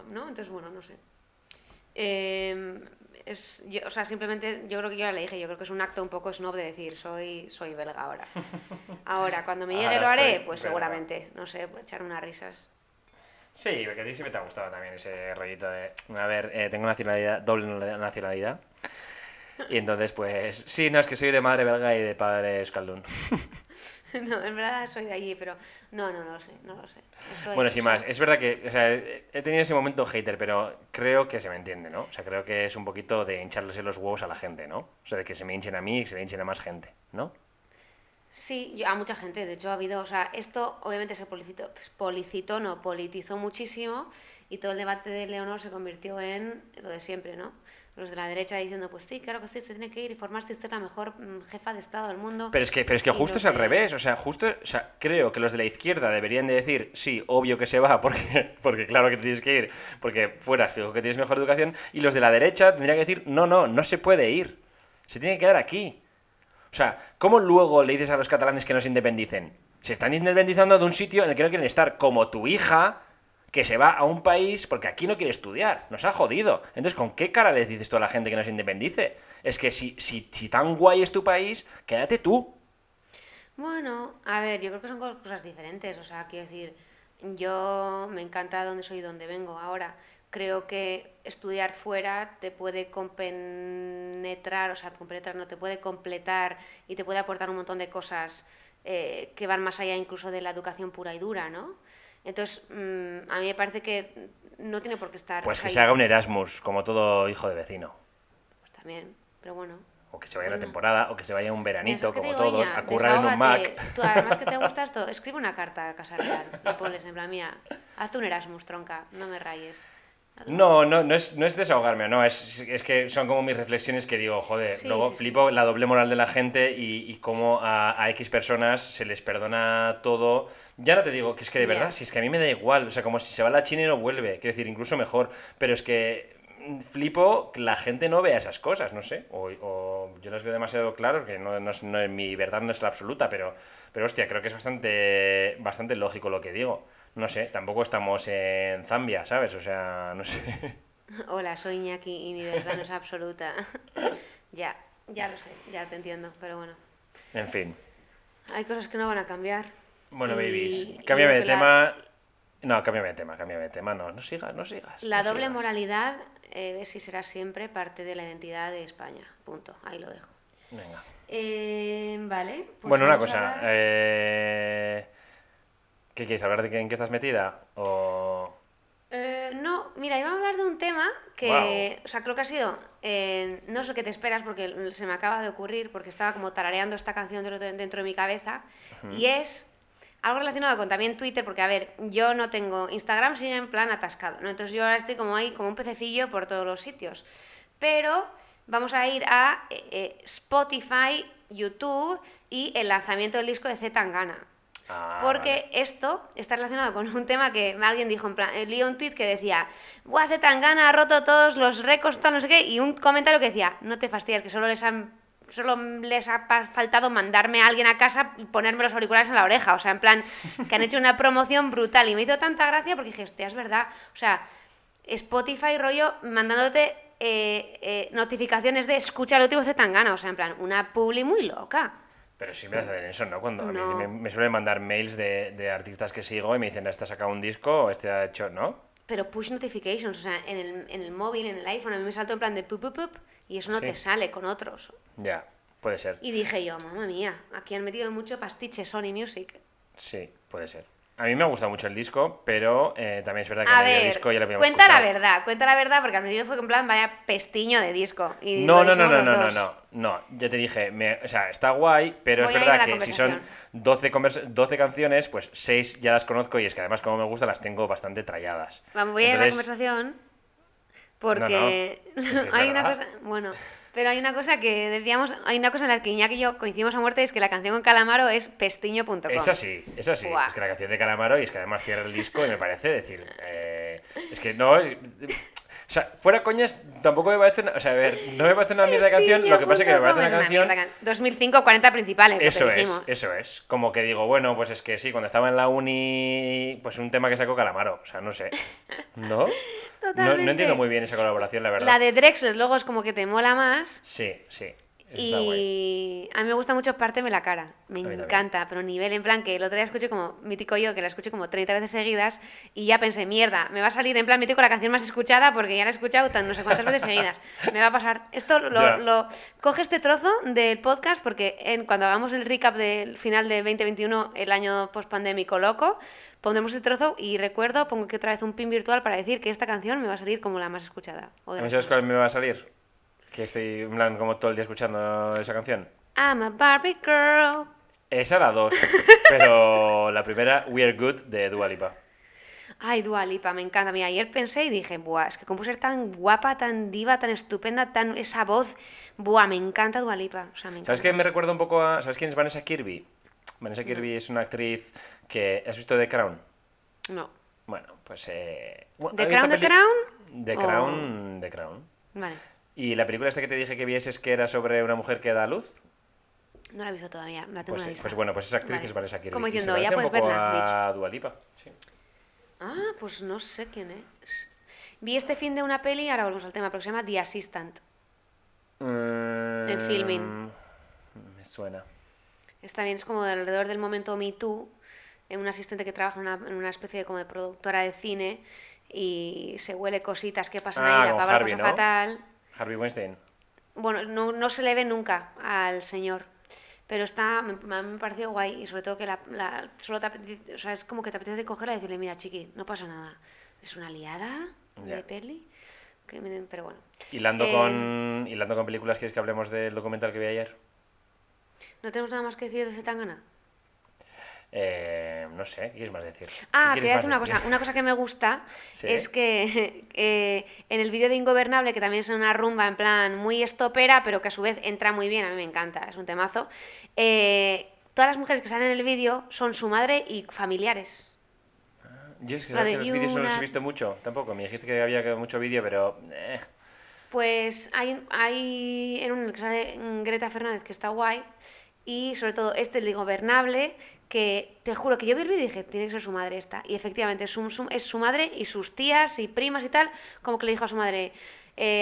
¿No? Entonces, bueno, no sé. O sea, simplemente yo creo que yo ya le dije, yo creo que es un acto un poco snob de decir, soy belga ahora. Ahora, cuando me llegue ahora lo haré, pues belga. Seguramente, no sé, echar unas risas. Sí, porque a ti siempre te ha gustado también ese rollito de, a ver, tengo nacionalidad, doble nacionalidad. Y entonces, pues, sí, no, es que soy de madre belga y de padre euskaldun. No, en verdad soy de allí, pero no lo sé. Bueno, sin más, es verdad que, o sea, he tenido ese momento hater, pero creo que se me entiende, ¿no? O sea, creo que es un poquito de hincharles los huevos a la gente, ¿no? O sea, de que se me hinchen a mí y que se me hinchen a más gente, ¿no? Sí, a mucha gente, de hecho ha habido, o sea, esto obviamente se politizó muchísimo y todo el debate de Leonor se convirtió en lo de siempre, ¿no? Los de la derecha diciendo, pues sí, claro que sí, se tiene que ir y formarse, usted es la mejor jefa de Estado del mundo. Pero es que justo es al revés, o sea, creo que los de la izquierda deberían de decir, sí, obvio que se va, porque claro que tienes que ir, porque fuera, fijo que tienes mejor educación, y los de la derecha tendrían que decir, no se puede ir, se tiene que quedar aquí. O sea, ¿cómo luego le dices a los catalanes que no se independicen? Se están independizando de un sitio en el que no quieren estar, como tu hija, que se va a un país porque aquí no quiere estudiar, nos ha jodido. Entonces, ¿con qué cara les dices tú a la gente que no se independice? Es que si tan guay es tu país, quédate tú. Bueno, a ver, yo creo que son cosas diferentes. O sea, quiero decir, yo me encanta donde soy y donde vengo. Ahora, creo que estudiar fuera te puede completar y te puede aportar un montón de cosas que van más allá incluso de la educación pura y dura, ¿no? Entonces, a mí me parece que no tiene por qué estar... Pues que ahí se haga un Erasmus, como todo hijo de vecino. Pues también, pero bueno... O que se vaya una temporada, o que se vaya un veranito, es que como todos, a currar en un Mac. Tú, además que te gusta esto, escribe una carta a Casa Real y ponles en plan, mira, hazte un Erasmus, tronca, no me rayes. No es desahogarme, no, es que son como mis reflexiones que digo, joder, sí, luego sí, flipo sí. La doble moral de la gente y cómo a X personas se les perdona todo. Ya no te digo, que es que de verdad, si es que a mí me da igual, o sea, como si se va a la China y no vuelve, quiero decir, incluso mejor, pero es que flipo que la gente no vea esas cosas, no sé, o yo las veo demasiado claras, que no, mi verdad no es la absoluta, pero hostia, creo que es bastante lógico lo que digo. No sé, tampoco estamos en Zambia, ¿sabes? O sea, no sé. Hola, soy Iñaki y mi verdad no es absoluta. Ya lo sé, ya te entiendo, pero bueno. En fin. Hay cosas que no van a cambiar. Bueno, babies, cámbiame de tema. No, cámbiame de tema, no sigas. La doble moralidad, si será siempre parte de la identidad de España. Punto, ahí lo dejo. Venga. Vale. Pues bueno, una cosa. ¿Qué quieres? ¿Hablar de en qué estás metida? ¿O...? No, mira, iba a hablar de un tema que... Wow. O sea, creo que ha sido... no es lo que te esperas porque se me acaba de ocurrir, porque estaba como tarareando esta canción dentro de mi cabeza. Uh-huh. Y es algo relacionado con también Twitter, porque, a ver, yo no tengo... Instagram sigue en plan atascado, ¿no? Entonces yo ahora estoy como ahí, como un pececillo por todos los sitios. Pero vamos a ir a Spotify, YouTube y el lanzamiento del disco de C. Tangana. Porque esto está relacionado con un tema que alguien dijo, en plan, leí un tweet que decía, buah, C. Tangana ha roto todos los récords, tal, no sé qué, y un comentario que decía, no te fastidies, que solo les ha faltado mandarme a alguien a casa y ponerme los auriculares en la oreja, o sea, en plan, que han hecho una promoción brutal, y me hizo tanta gracia porque dije, hostia, es verdad, o sea, Spotify rollo mandándote notificaciones de escucha el último C. Tangana, o sea, en plan, una publi muy loca. Pero sí me hacen eso, ¿no? Cuando no. Me suelen mandar mails de artistas que sigo y me dicen, este ha sacado un disco o este ha hecho, ¿no? Pero push notifications, o sea, en el móvil, en el iPhone, a mí me saltó en plan de pup, y eso no te sale con otros. Ya, puede ser. Y dije yo, mamma mía, aquí han metido mucho pastiche Sony Music. Sí, puede ser. A mí me ha gustado mucho el disco, pero también es verdad que el disco ya lo habíamos escuchado. Cuenta la verdad, porque al principio fue en plan vaya pestiño de disco. Y no, ya te dije, o sea, está guay, pero es verdad que si son 12 canciones, pues 6 ya las conozco y es que además como me gusta las tengo bastante tralladas. Voy a ir a la conversación porque no. Hay una cosa... Bueno... Pero hay una cosa que decíamos, hay una cosa en la que Iñaki y yo coincidimos a muerte, es que la canción con Calamaro es pestiño.com. Es así. Wow. Es que la canción de Calamaro, y es que además cierra el disco y me parece decir... es que no... O sea, fuera coñas, tampoco me parece... O sea, a ver, no me parece una mierda de canción, lo que pasa es que me parece una canción... 2005, 40 principales. Eso es, eso es. Como que digo, bueno, pues es que sí, cuando estaba en la uni, pues un tema que sacó Calamaro, o sea, no sé. ¿No? Totalmente. No, no entiendo muy bien esa colaboración, la verdad. La de Drexler luego es como que te mola más. Sí, sí. Y a mí me gusta mucho Párteme la cara, me encanta, pero nivel en plan que el otro día escuché como mítico yo, que la escuché como 30 veces seguidas y ya pensé, mierda, me va a salir en plan mítico la canción más escuchada porque ya la he escuchado tan no sé cuántas veces seguidas, me va a pasar. Esto lo coge este trozo del podcast porque cuando hagamos el recap del final de 2021, el año post-pandémico loco, pondremos este trozo y recuerdo, pongo aquí otra vez un pin virtual para decir que esta canción me va a salir como la más escuchada. ¿A mí sabes cuál me va a salir? Que estoy en plan como todo el día escuchando esa canción. I'm a Barbie girl. Esa era dos, pero la primera, We Are Good, de Dua Lipa. Ay, Dua Lipa, me encanta. Mira, ayer pensé y dije, buah, es que como ser tan guapa, tan diva, tan estupenda, tan esa voz, buah, me encanta Dua Lipa. O sea, me encanta. ¿Sabes qué me recuerda un poco a... ¿Sabes quién es Vanessa Kirby? Vanessa Kirby es una actriz que... ¿Has visto The Crown? No. Bueno, pues... ¿The Crown? Vale. ¿Y la película esta que te dije que vieses que era sobre una mujer que da luz? No la he visto todavía, la tengo en la lista. Pues bueno, pues esa actriz es Vanessa Kirby. Como diciendo, ya puedes verla, a Dua Lipa, sí. Ah, pues no sé quién es. Vi este fin de una peli, ahora volvemos al tema, pero que se llama The Assistant. En filming. Me suena. Está bien, es como de alrededor del momento Me Too, un asistente que trabaja en una especie como de productora de cine y se huele cositas que pasan ahí, la pava pasa fatal... Harvey Weinstein. Bueno, no se le ve nunca al señor, pero me pareció guay y sobre todo que o sea, es como que te apetece cogerla y decirle, mira chiqui, no pasa nada, es una liada de peli, pero bueno. Hilando con películas, ¿quieres que hablemos del documental que vi ayer? ¿No tenemos nada más que decir de C. Tangana? No sé, ¿qué quieres más decir? Quería decir una cosa que me gusta. ¿Sí? Es que en el vídeo de Ingobernable, que también es una rumba en plan muy estopera, pero que a su vez entra muy bien, a mí me encanta, es un temazo, todas las mujeres que salen en el vídeo son su madre y familiares. Yo es que los vídeos no los he visto mucho, tampoco, me dijiste que había mucho vídeo, pero... Pues hay en uno que sale Greta Fernández, que está guay, y sobre todo este, el de Ingobernable... que te juro que yo vi el vídeo y dije, tiene que ser su madre esta. Y efectivamente es su madre y sus tías y primas y tal, como que le dijo a su madre,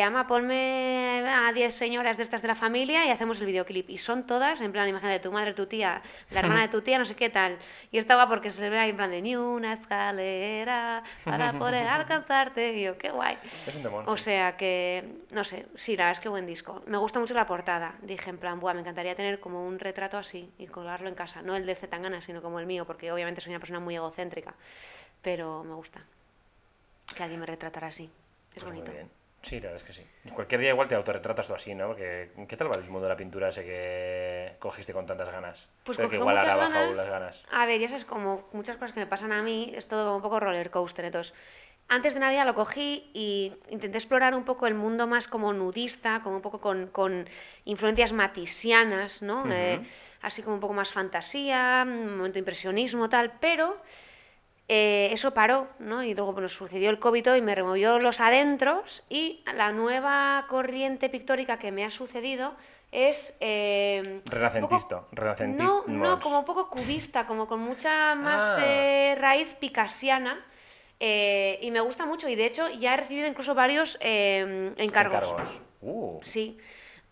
ama, ponme a 10 señoras de estas de la familia y hacemos el videoclip. Y son todas, en plan, imagínate, tu madre, tu tía, la hermana de tu tía, no sé qué tal. Y esta va porque se ve ahí en plan de, ni una escalera para poder alcanzarte. Y yo, qué guay. Es un demonio. O sea que, no sé, sí, la verdad es que buen disco. Me gusta mucho la portada. Dije en plan, buah, me encantaría tener como un retrato así y colgarlo en casa. No el de C. Tangana, sino como el mío, porque obviamente soy una persona muy egocéntrica, pero me gusta que alguien me retratara así, es pues bonito. Sí, la verdad es que sí. Cualquier día igual te autorretratas tú así, ¿no? Porque ¿qué tal va el mundo de la pintura ese que cogiste con tantas ganas? Pues creo que igual ahora ha bajado las ganas. A ver, ya sabes, como muchas cosas que me pasan a mí, es todo como un poco roller coaster, entonces... Antes de Navidad lo cogí y intenté explorar un poco el mundo más como nudista, como un poco con influencias matisianas, ¿no? Uh-huh. Así como un poco más fantasía, un momento impresionismo, tal, pero eso paró, ¿no? Y luego bueno, sucedió el COVID y me removió los adentros y la nueva corriente pictórica que me ha sucedido es... renacentista. No, como un poco cubista, como con mucha más raíz picasiana. Y me gusta mucho y de hecho ya he recibido incluso varios encargos. Sí,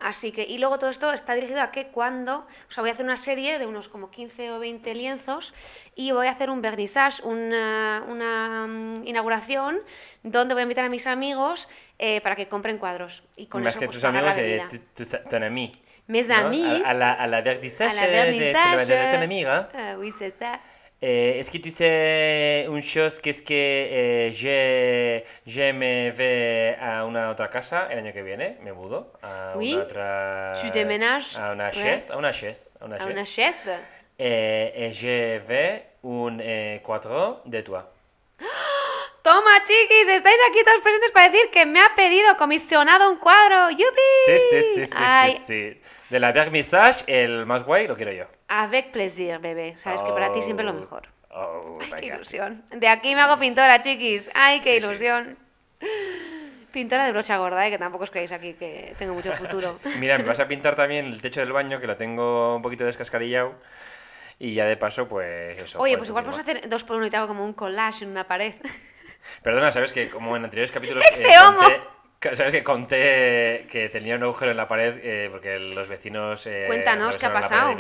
así que, y luego todo esto está dirigido a que cuando, o sea, voy a hacer una serie de unos como 15 o 20 lienzos y voy a hacer un vernissage, una inauguración donde voy a invitar a mis amigos para que compren cuadros y con más eso que pues, tus amigos ton ami. Mes amis, ¿no? A la vernissage de ton amiga. Oui, c'est ça. Est-ce que tu sais une chose, que es que je me vais a una otra casa el año que viene, me mudo a oui. Una otra, tu déménages a una chaise, a una chaise, a una chaise, a una chaise. Et je vais un cuadro de toi. Toma, chiquis, estáis aquí todos presentes para decir que me ha pedido comisionado un cuadro. ¡Yupi! Sí. De la vernissage, el más guay lo quiero yo. Avec plaisir, bebé. Sabes que para ti siempre lo mejor. Oh, ay, qué ilusión. De aquí me hago pintora, chiquis. Ay, qué ilusión. Sí. pintora de brocha gorda, que tampoco os creéis aquí que tengo mucho futuro. Mira, me vas a pintar también el techo del baño, que lo tengo un poquito descascarillado. Y ya de paso, pues eso. Oye, pues igual vamos a hacer 2x1 y te hago como un collage en una pared. Perdona, ¿sabes que como en anteriores capítulos sabes que conté que tenía un agujero en la pared porque los vecinos... Cuéntanos, ¿qué ha pasado?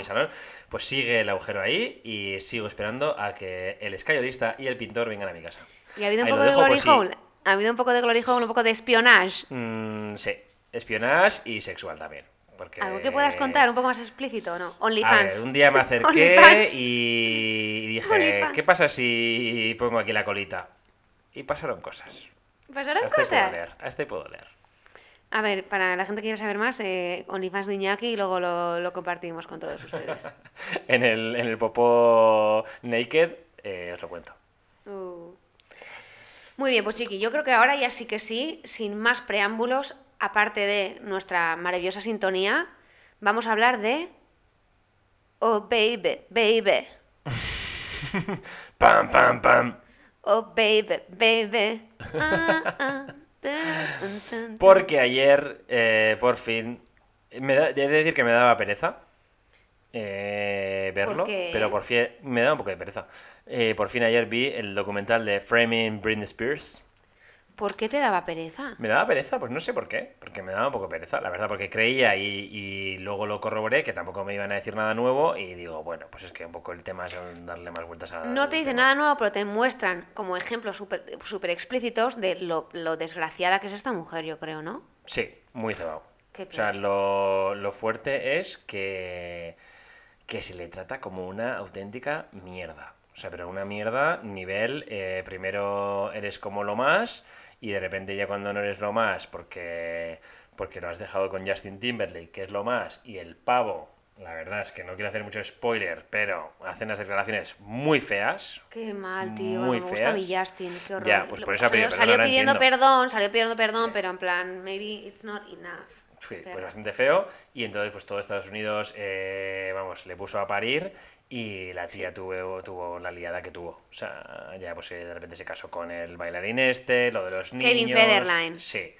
Pues sigue el agujero ahí y sigo esperando a que el escayolista y el pintor vengan a mi casa. ¿Y ha habido un poco de glory hole? ¿Ha habido un poco de glory hole, un poco de espionaje? Sí, espionaje y sexual también. Porque... ¿Algo que puedas contar un poco más explícito o no? OnlyFans. A ver, un día me acerqué y dije, OnlyFans, ¿qué pasa si pongo aquí la colita? Y pasaron cosas. ¿Pasaron hasta cosas? Hasta ahí puedo leer. A ver, para la gente que quiera saber más, OnlyFans de Iñaki y luego lo compartimos con todos ustedes. en el popó naked os lo cuento. Muy bien, pues Chiqui, yo creo que ahora ya sí que sí, sin más preámbulos, aparte de nuestra maravillosa sintonía, vamos a hablar de... Oh, baby, baby. Pam, pam, pam. Oh, baby, baby. Ah, ah, tan, tan. Porque ayer, por fin, he de decir que me daba pereza verlo, pero por fin me daba un poco de pereza. Por fin ayer vi el documental de Framing Britney Spears. ¿Por qué te daba pereza? Me daba pereza, pues no sé por qué, porque me daba un poco de pereza, la verdad, porque creía y luego lo corroboré, que tampoco me iban a decir nada nuevo, y digo, bueno, pues es que un poco el tema es darle más vueltas a... No te dicen nada nuevo, pero te muestran como ejemplos súper explícitos de lo desgraciada que es esta mujer, yo creo, ¿no? Sí, muy cebado. O sea, lo fuerte es que se le trata como una auténtica mierda. O sea, pero una mierda nivel, primero eres como lo más... Y de repente ya cuando no eres lo más, porque lo has dejado con Justin Timberlake, que es lo más, y el pavo, la verdad es que no quiero hacer mucho spoiler, pero hacen unas declaraciones muy feas. Qué mal, tío, muy feas. Gusta mi Justin, qué horror. Ya, pues por eso salió pidiendo perdón, pero en plan, maybe it's not enough. Sí, pero... pues bastante feo, y entonces pues todo Estados Unidos, le puso a parir... Y la tía tuvo la liada que tuvo. O sea, ya pues de repente se casó con el bailarín este, lo de los niños... Kevin Federline. Sí.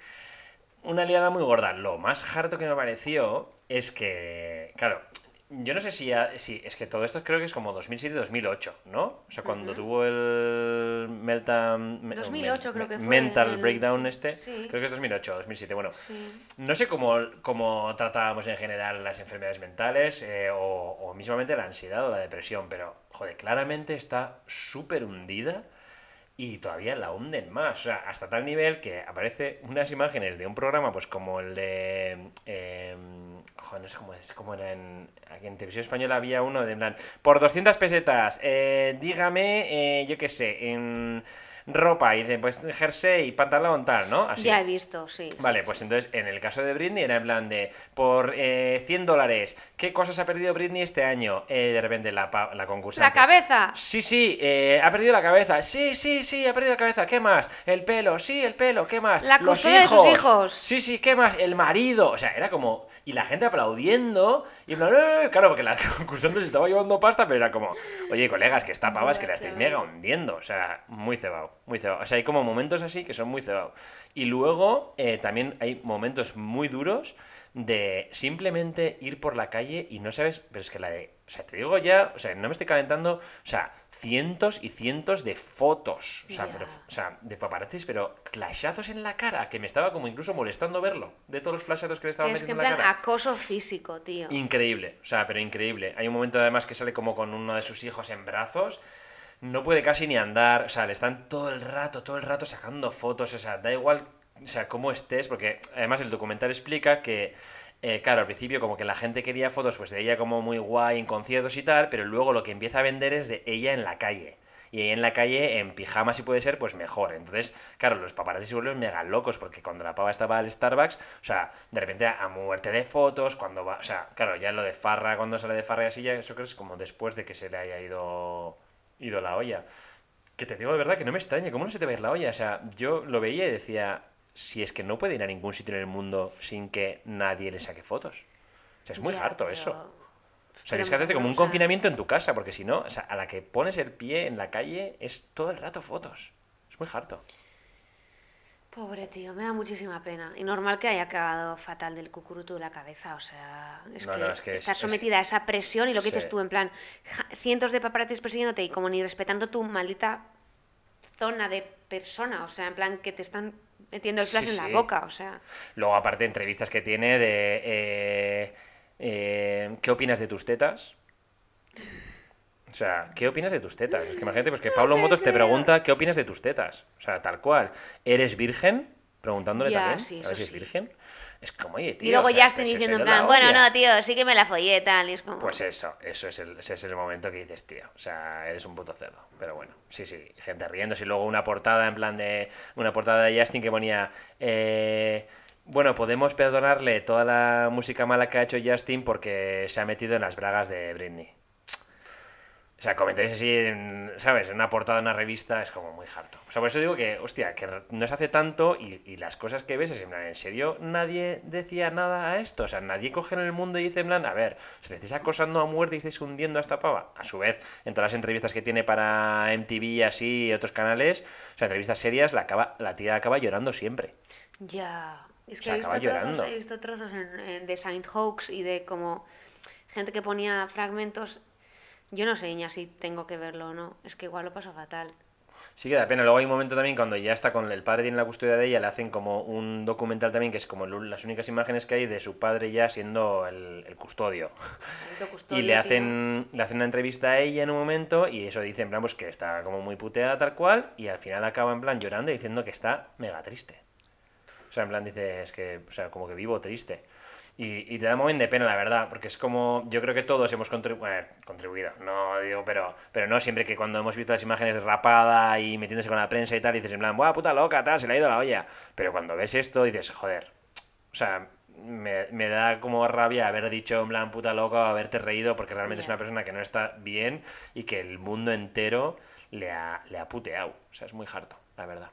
Una liada muy gorda. Lo más harto que me pareció es que... Claro, yo no sé si es que todo esto creo que es como 2007-2008, ¿no? O sea, cuando tuvo el... 2008 creo que fue. Mental Breakdown este. Sí. Creo que es 2008, 2007. Bueno, sí. No sé cómo tratábamos en general las enfermedades mentales o mismamente la ansiedad o la depresión, pero, joder, claramente está súper hundida y todavía la hunden más. O sea, hasta tal nivel que aparece unas imágenes de un programa pues como el de... Joder, no sé cómo era aquí en Televisión Española había uno de en plan, por 200 pesetas, dígame, yo qué sé, en ropa, y pues jersey y pantalón tal, ¿no? Así. Ya he visto, sí. Vale, sí, pues sí. Entonces, en el caso de Britney era en plan de, por $100, ¿qué cosas ha perdido Britney este año? De repente la concursante. ¡La cabeza! Sí, sí, ha perdido la cabeza. Sí, ha perdido la cabeza. ¿Qué más? El pelo, sí, el pelo, ¿qué más? La custodia de sus hijos. Sí, ¿qué más? El marido. O sea, era como... Y la gente aplaudiendo y en plan, claro, porque la concursante se estaba llevando pasta, pero era como, oye, colegas, que esta pava es que la estáis mega hundiendo. O sea, muy cebado. Muy cebado. O sea, hay como momentos así que son muy cebados. Y luego también hay momentos muy duros de simplemente ir por la calle y no sabes... Pero es que la de... O sea, te digo ya... O sea, no me estoy calentando... O sea, cientos y cientos de fotos. O sea, yeah. Pero, o sea, de paparazzis, pero flashazos en la cara. Que me estaba como incluso molestando verlo. De todos los flashazos que le estaban metiendo en la cara. Es que en plan acoso físico, tío. Increíble. O sea, pero increíble. Hay un momento además que sale como con uno de sus hijos en brazos... No puede casi ni andar, o sea, le están todo el rato sacando fotos, o sea, da igual, o sea, cómo estés, porque además el documental explica que, claro, al principio como que la gente quería fotos pues de ella como muy guay en conciertos y tal, pero luego lo que empieza a vender es de ella en la calle. Y ahí en la calle, en pijama si puede ser, pues mejor. Entonces, claro, los paparazzi se vuelven mega locos porque cuando la pava estaba al Starbucks, o sea, de repente a muerte de fotos, cuando va... O sea, claro, ya lo de farra, cuando sale de farra y así, ya eso creo que es como después de que se le haya ido la olla. Que te digo de verdad que no me extraña, ¿cómo no se te va a ir la olla? O sea, yo lo veía y decía, si es que no puede ir a ningún sitio en el mundo sin que nadie le saque fotos. O sea, es muy harto eso. O sea, tienes que hacerte como un confinamiento en tu casa, porque si no, o sea, a la que pones el pie en la calle es todo el rato fotos. Es muy harto. Pobre tío, me da muchísima pena. Y normal que haya acabado fatal del cucuruto de la cabeza, o sea... Es que estar sometida a esa presión y lo que dices tú, en plan... Cientos de paparazzis persiguiéndote y como ni respetando tu maldita zona de persona, o sea, en plan que te están metiendo el flash en la boca, o sea... Luego, aparte, entrevistas que tiene de... ¿qué opinas de tus tetas? O sea, ¿qué opinas de tus tetas? Es que imagínate pues que Pablo Motos te pregunta ¿qué opinas de tus tetas? O sea, tal cual. ¿Eres virgen? Preguntándole también. Sí, a ver si es virgen. Es como, oye, tío... Y luego ya están diciendo en plan, bueno, no, tío, sí que me la follé, tal, y es como... Pues ese es el momento que dices, tío, o sea, eres un puto cerdo. Pero bueno, sí, gente riéndose. Y luego una portada en plan de... Una portada de Justin que ponía... Bueno, podemos perdonarle toda la música mala que ha hecho Justin porque se ha metido en las bragas de Britney. O sea, comentarios así, ¿sabes? En una portada de una revista es como muy harto. O sea, por eso digo que, hostia, que no se hace tanto y las cosas que ves es en plan, ¿en serio nadie decía nada a esto? O sea, nadie coge en el mundo y dice en plan, a ver, ¿se le estáis acosando a muerte y estáis hundiendo a esta pava? A su vez, en todas las entrevistas que tiene para MTV y así y otros canales, o sea, entrevistas serias, la tía acaba llorando siempre. Ya. Es que he visto trozos de Saint Hoax y de como gente que ponía fragmentos... Yo no sé, Iña, si tengo que verlo o no. Es que igual lo paso fatal. Sí que da pena. Luego hay un momento también cuando ya está con el padre, tiene la custodia de ella, le hacen como un documental también que es como las únicas imágenes que hay de su padre ya siendo el custodio. Y le hacen una entrevista a ella en un momento y eso dice en plan pues que está como muy puteada tal cual y al final acaba en plan llorando y diciendo que está mega triste. O sea, en plan dice, es que, o sea, como que vivo triste. Y te da un momento de pena, la verdad, porque es como... Yo creo que todos hemos contribuido, no digo, pero no, siempre que cuando hemos visto las imágenes rapada y metiéndose con la prensa y tal, dices en plan, ¡buah, puta loca, tal, se le ha ido la olla! Pero cuando ves esto dices, joder, o sea, me da como rabia haber dicho en plan, puta loca, o haberte reído, porque realmente es una persona que no está bien y que el mundo entero le ha puteado. O sea, es muy harto, la verdad.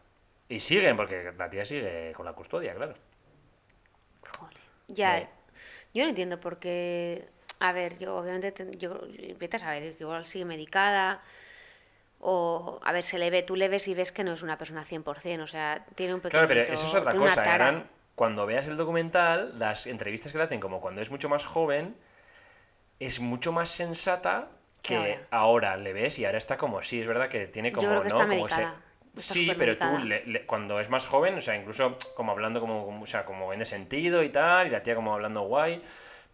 Y siguen, porque la tía sigue con la custodia, claro. Joder. Ya, yo no entiendo por qué... A ver, yo obviamente... Empiezas a ver, igual sigue medicada... O, a ver, se le ve, tú le ves y ves que no es una persona 100%, o sea, tiene un pequeñito... Claro, pero eso es otra cosa, Eran, cuando veas el documental, las entrevistas que le hacen, como cuando es mucho más joven, es mucho más sensata que ahora le ves y ahora está como, sí, es verdad que tiene como... Yo creo que está medicada. Sí, pero tú, cuando es más joven, o sea, incluso como hablando o sea, como en el sentido y tal, y la tía como hablando guay,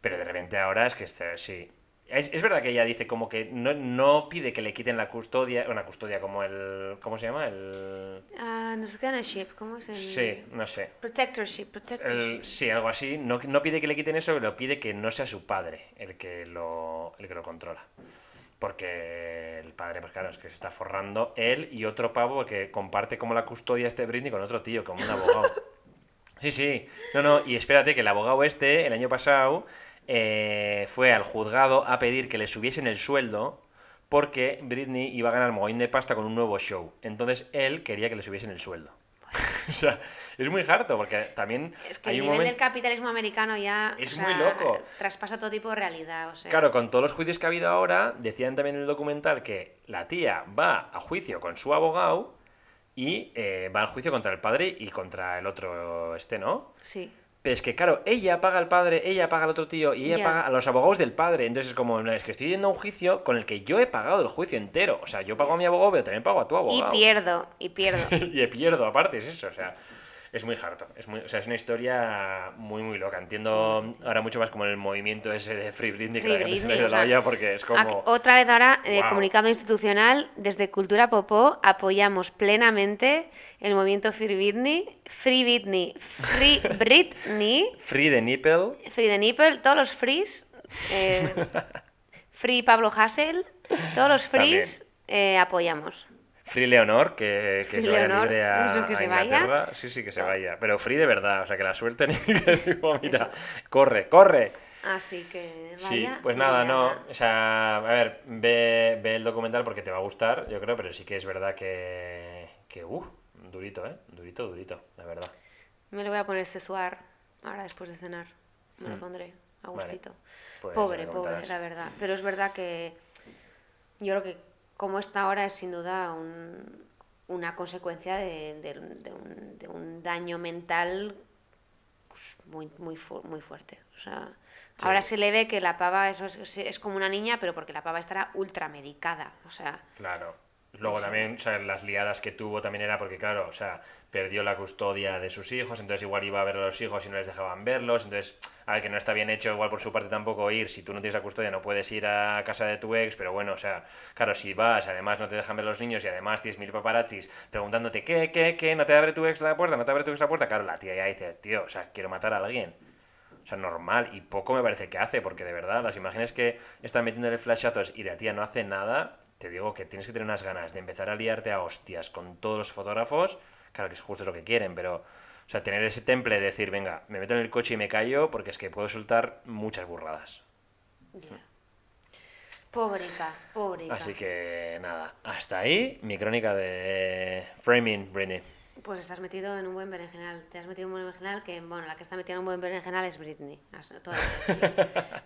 pero de repente ahora es que sí. Es verdad que ella dice como que no pide que le quiten la custodia, una custodia como el... ¿Cómo se llama? El... Guardianship, ¿cómo es el...? Sí, no sé. Protectorship. Sí, algo así. No pide que le quiten eso, pero pide que no sea su padre el que lo controla. Porque el padre, pues claro, es que se está forrando él y otro pavo que comparte como la custodia Britney con otro tío, como un abogado. Sí. No, y espérate que el abogado el año pasado, fue al juzgado a pedir que le subiesen el sueldo porque Britney iba a ganar mogollón de pasta con un nuevo show. Entonces él quería que le subiesen el sueldo. O sea, es muy harto porque también... Es que hay el nivel del capitalismo americano ya... Es muy loco. Traspasa todo tipo de realidad, o sea... Claro, con todos los juicios que ha habido ahora, decían también en el documental que la tía va a juicio con su abogado y va al juicio contra el padre y contra el otro ¿no? Sí. Pero es que, claro, ella paga al padre, ella paga al otro tío y ella paga a los abogados del padre. Entonces es como, es que estoy yendo a un juicio con el que yo he pagado el juicio entero. O sea, yo pago a mi abogado, pero también pago a tu abogado. Y pierdo. Aparte, es eso. O sea, es muy harto. O sea, es una historia muy, muy loca. Entiendo ahora mucho más como el movimiento ese de Free Britney, que la gente se le ha ido la olla porque es como... Otra vez ahora, comunicado institucional, desde Cultura Popó apoyamos plenamente el movimiento Free Britney. Free the Nipple, todos los frees. Free Pablo Hassel, todos los frees apoyamos. Free Leonor, que se vaya libre a Inglaterra. Sí, que se vaya. Pero free de verdad, o sea, que la suelten y que digo, mira, corre. Así que vaya. Sí, pues nada, no. O sea, a ver, ve el documental porque te va a gustar, yo creo, pero sí que es verdad que durito, ¿eh? Durito, la verdad. Me lo voy a poner sesuar ahora después de cenar. Me lo pondré a gustito. Vale. Pues pobre, la verdad. Pero es verdad que yo creo que como esta hora es sin duda una consecuencia de un daño mental pues, muy fuerte. O sea, sí. Ahora se le ve que la pava es como una niña, pero porque la pava estará ultra medicada. O sea, claro. Luego sí. También, o sea, las liadas que tuvo también era porque, claro, o sea, perdió la custodia de sus hijos, entonces igual iba a ver a los hijos y no les dejaban verlos, entonces, a ver, que no está bien hecho igual por su parte tampoco ir, si tú no tienes la custodia no puedes ir a casa de tu ex, pero bueno, o sea, claro, si vas, además no te dejan ver los niños y además tienes mil paparazzis preguntándote, ¿qué? ¿No te abre tu ex la puerta? ¿No te abre tu ex la puerta? Claro, la tía ya dice, tío, o sea, quiero matar a alguien. O sea, normal, y poco me parece que hace, porque de verdad, las imágenes que están metiéndole flashazos y la tía no hace nada... Te digo que tienes que tener unas ganas de empezar a liarte a hostias con todos los fotógrafos, claro que es justo lo que quieren, pero, o sea, tener ese temple de decir, venga, me meto en el coche y me callo porque es que puedo soltar muchas burradas. Yeah. Pobreca. Así que, nada, hasta ahí mi crónica de Framing, Britney. Pues estás metido en un buen berenjenal. Te has metido en un buen berenjenal que, bueno, la que está metida en un buen berenjenal es Britney.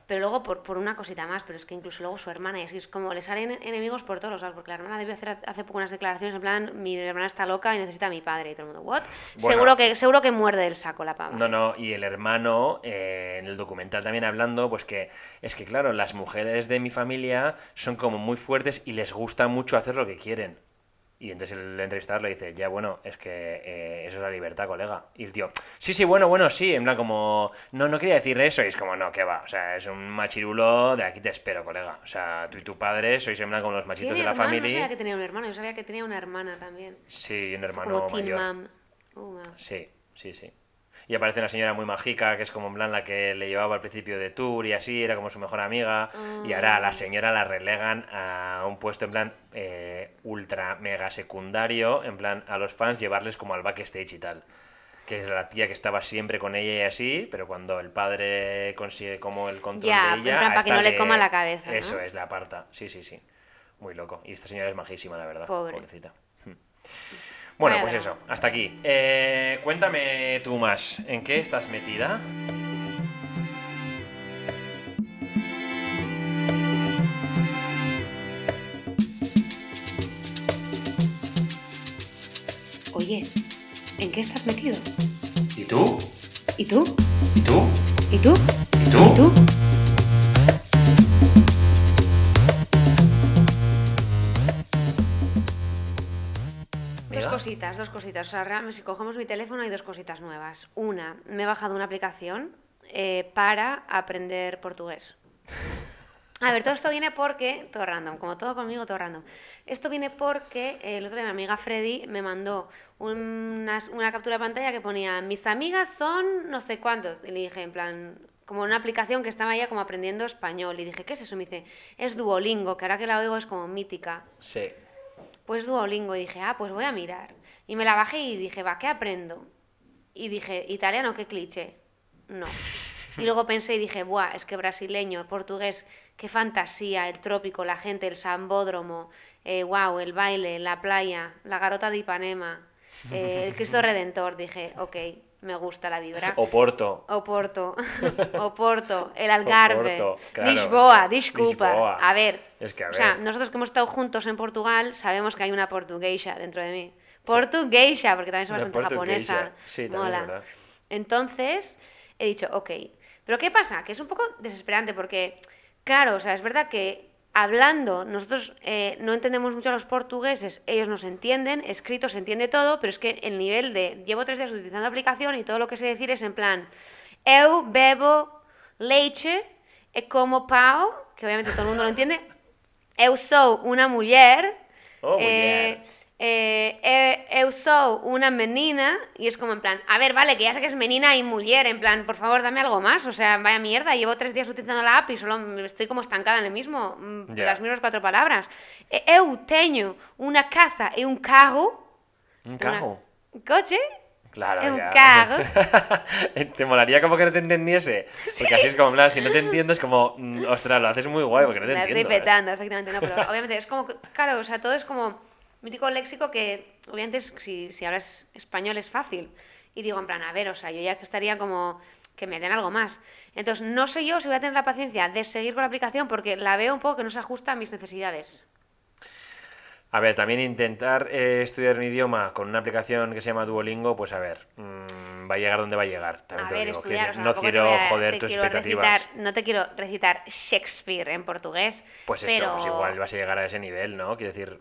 Pero luego, por una cosita más, pero es que incluso luego su hermana, es como les haré enemigos por todos los lados, porque la hermana debió hacer hace poco unas declaraciones en plan, mi hermana está loca y necesita a mi padre, y todo el mundo, ¿what? Bueno, seguro que muerde el saco la pava. No, y el hermano, en el documental también hablando, pues que, es que claro, las mujeres de mi familia son como muy fuertes y les gusta mucho hacer lo que quieren. Y entonces el entrevistador le dice, ya bueno, es que eso es la libertad, colega. Y el tío, sí, bueno, sí, en plan como, no quería decir eso. Y es como, no, ¿qué va? O sea, es un machirulo de aquí te espero, colega. O sea, tú y tu padre sois en plan como los machitos de la familia. Yo no sabía que tenía un hermano, yo sabía que tenía una hermana también. Sí, un hermano como mayor. Teen Mom. Sí. Y aparece una señora muy mágica, que es como en plan la que le llevaba al principio de tour y así, era como su mejor amiga. Y ahora a la señora la relegan a un puesto en plan ultra mega secundario, en plan a los fans llevarles como al backstage y tal. Que es la tía que estaba siempre con ella y así, pero cuando el padre consigue como el control de ella... Ya, para que no le coma la cabeza. Eso ¿no? Es, la aparta. Sí. Muy loco. Y esta señora es majísima, la verdad. Pobrecita. Bueno, pues eso, hasta aquí. Cuéntame tú más, ¿en qué estás metida? Oye, ¿en qué estás metido? ¿Y tú? ¿Y tú? ¿Y tú? ¿Y tú? ¿Y tú? ¿Y tú? Dos cositas. O sea, realmente si cogemos mi teléfono hay dos cositas nuevas. Una, me he bajado una aplicación para aprender portugués. A ver, todo esto viene porque... Todo random, como todo conmigo, todo random. Esto viene porque el otro día mi amiga Freddy me mandó una captura de pantalla que ponía mis amigas son no sé cuántos. Y le dije en plan... como una aplicación que estaba ya como aprendiendo español. Y dije, ¿qué es eso? Me dice, es Duolingo, que ahora que la oigo es como mítica. Sí. Pues Duolingo, y dije, pues voy a mirar. Y me la bajé y dije, va, ¿qué aprendo? Y dije, italiano, qué cliché. No. Y luego pensé y dije, buah, es que brasileño, portugués, qué fantasía, el trópico, la gente, el sambódromo, wow, el baile, la playa, la garota de Ipanema, el Cristo Redentor. Dije, ok, me gusta la vibra. Oporto, el Algarve, Oporto, claro, Lisboa, es que, disculpa. A ver. O sea, nosotros que hemos estado juntos en Portugal sabemos que hay una portuguesa dentro de mí. Portuguesa, porque también soy bastante japonesa. Sí, también mola. Es verdad. Entonces, he dicho, ok. Pero ¿qué pasa? Que es un poco desesperante porque, claro, o sea, es verdad que hablando, nosotros no entendemos mucho a los portugueses, ellos nos entienden, escrito se entiende todo, pero es que el nivel de... Llevo 3 días utilizando aplicación y todo lo que sé decir es en plan... Eu bebo leite, e como pau, que obviamente todo el mundo lo entiende. Eu sou una mujer. Oh, eu sou una menina. Y es como en plan, a ver, vale, que ya sé que es menina y mujer, en plan, por favor, dame algo más. O sea, vaya mierda, llevo 3 días utilizando la app y solo estoy como estancada en el mismo, las mismas 4 palabras. Eu teño una casa e un carro. ¿Un carro? ¿Un coche? Claro, un carro. Te molaría como que no te entendiese. Porque así es como, claro, si no te entiendo es como, ostras, lo haces muy guay porque no te entiendo. La estoy petando, efectivamente, no, pero obviamente es como, claro, o sea, todo es como... mítico léxico que, obviamente, si hablas español es fácil. Y digo, en plan, a ver, o sea, yo ya estaría como que me den algo más. Entonces, no sé yo si voy a tener la paciencia de seguir con la aplicación porque la veo un poco que no se ajusta a mis necesidades. A ver, también intentar estudiar un idioma con una aplicación que se llama Duolingo, pues a ver, va a llegar donde va a llegar. También a te ver, digo, estudiar, que, o sea, no quiero joder tus expectativas. No te quiero recitar Shakespeare en portugués. Pues eso, pero... pues igual vas a llegar a ese nivel, ¿no? Quiero decir...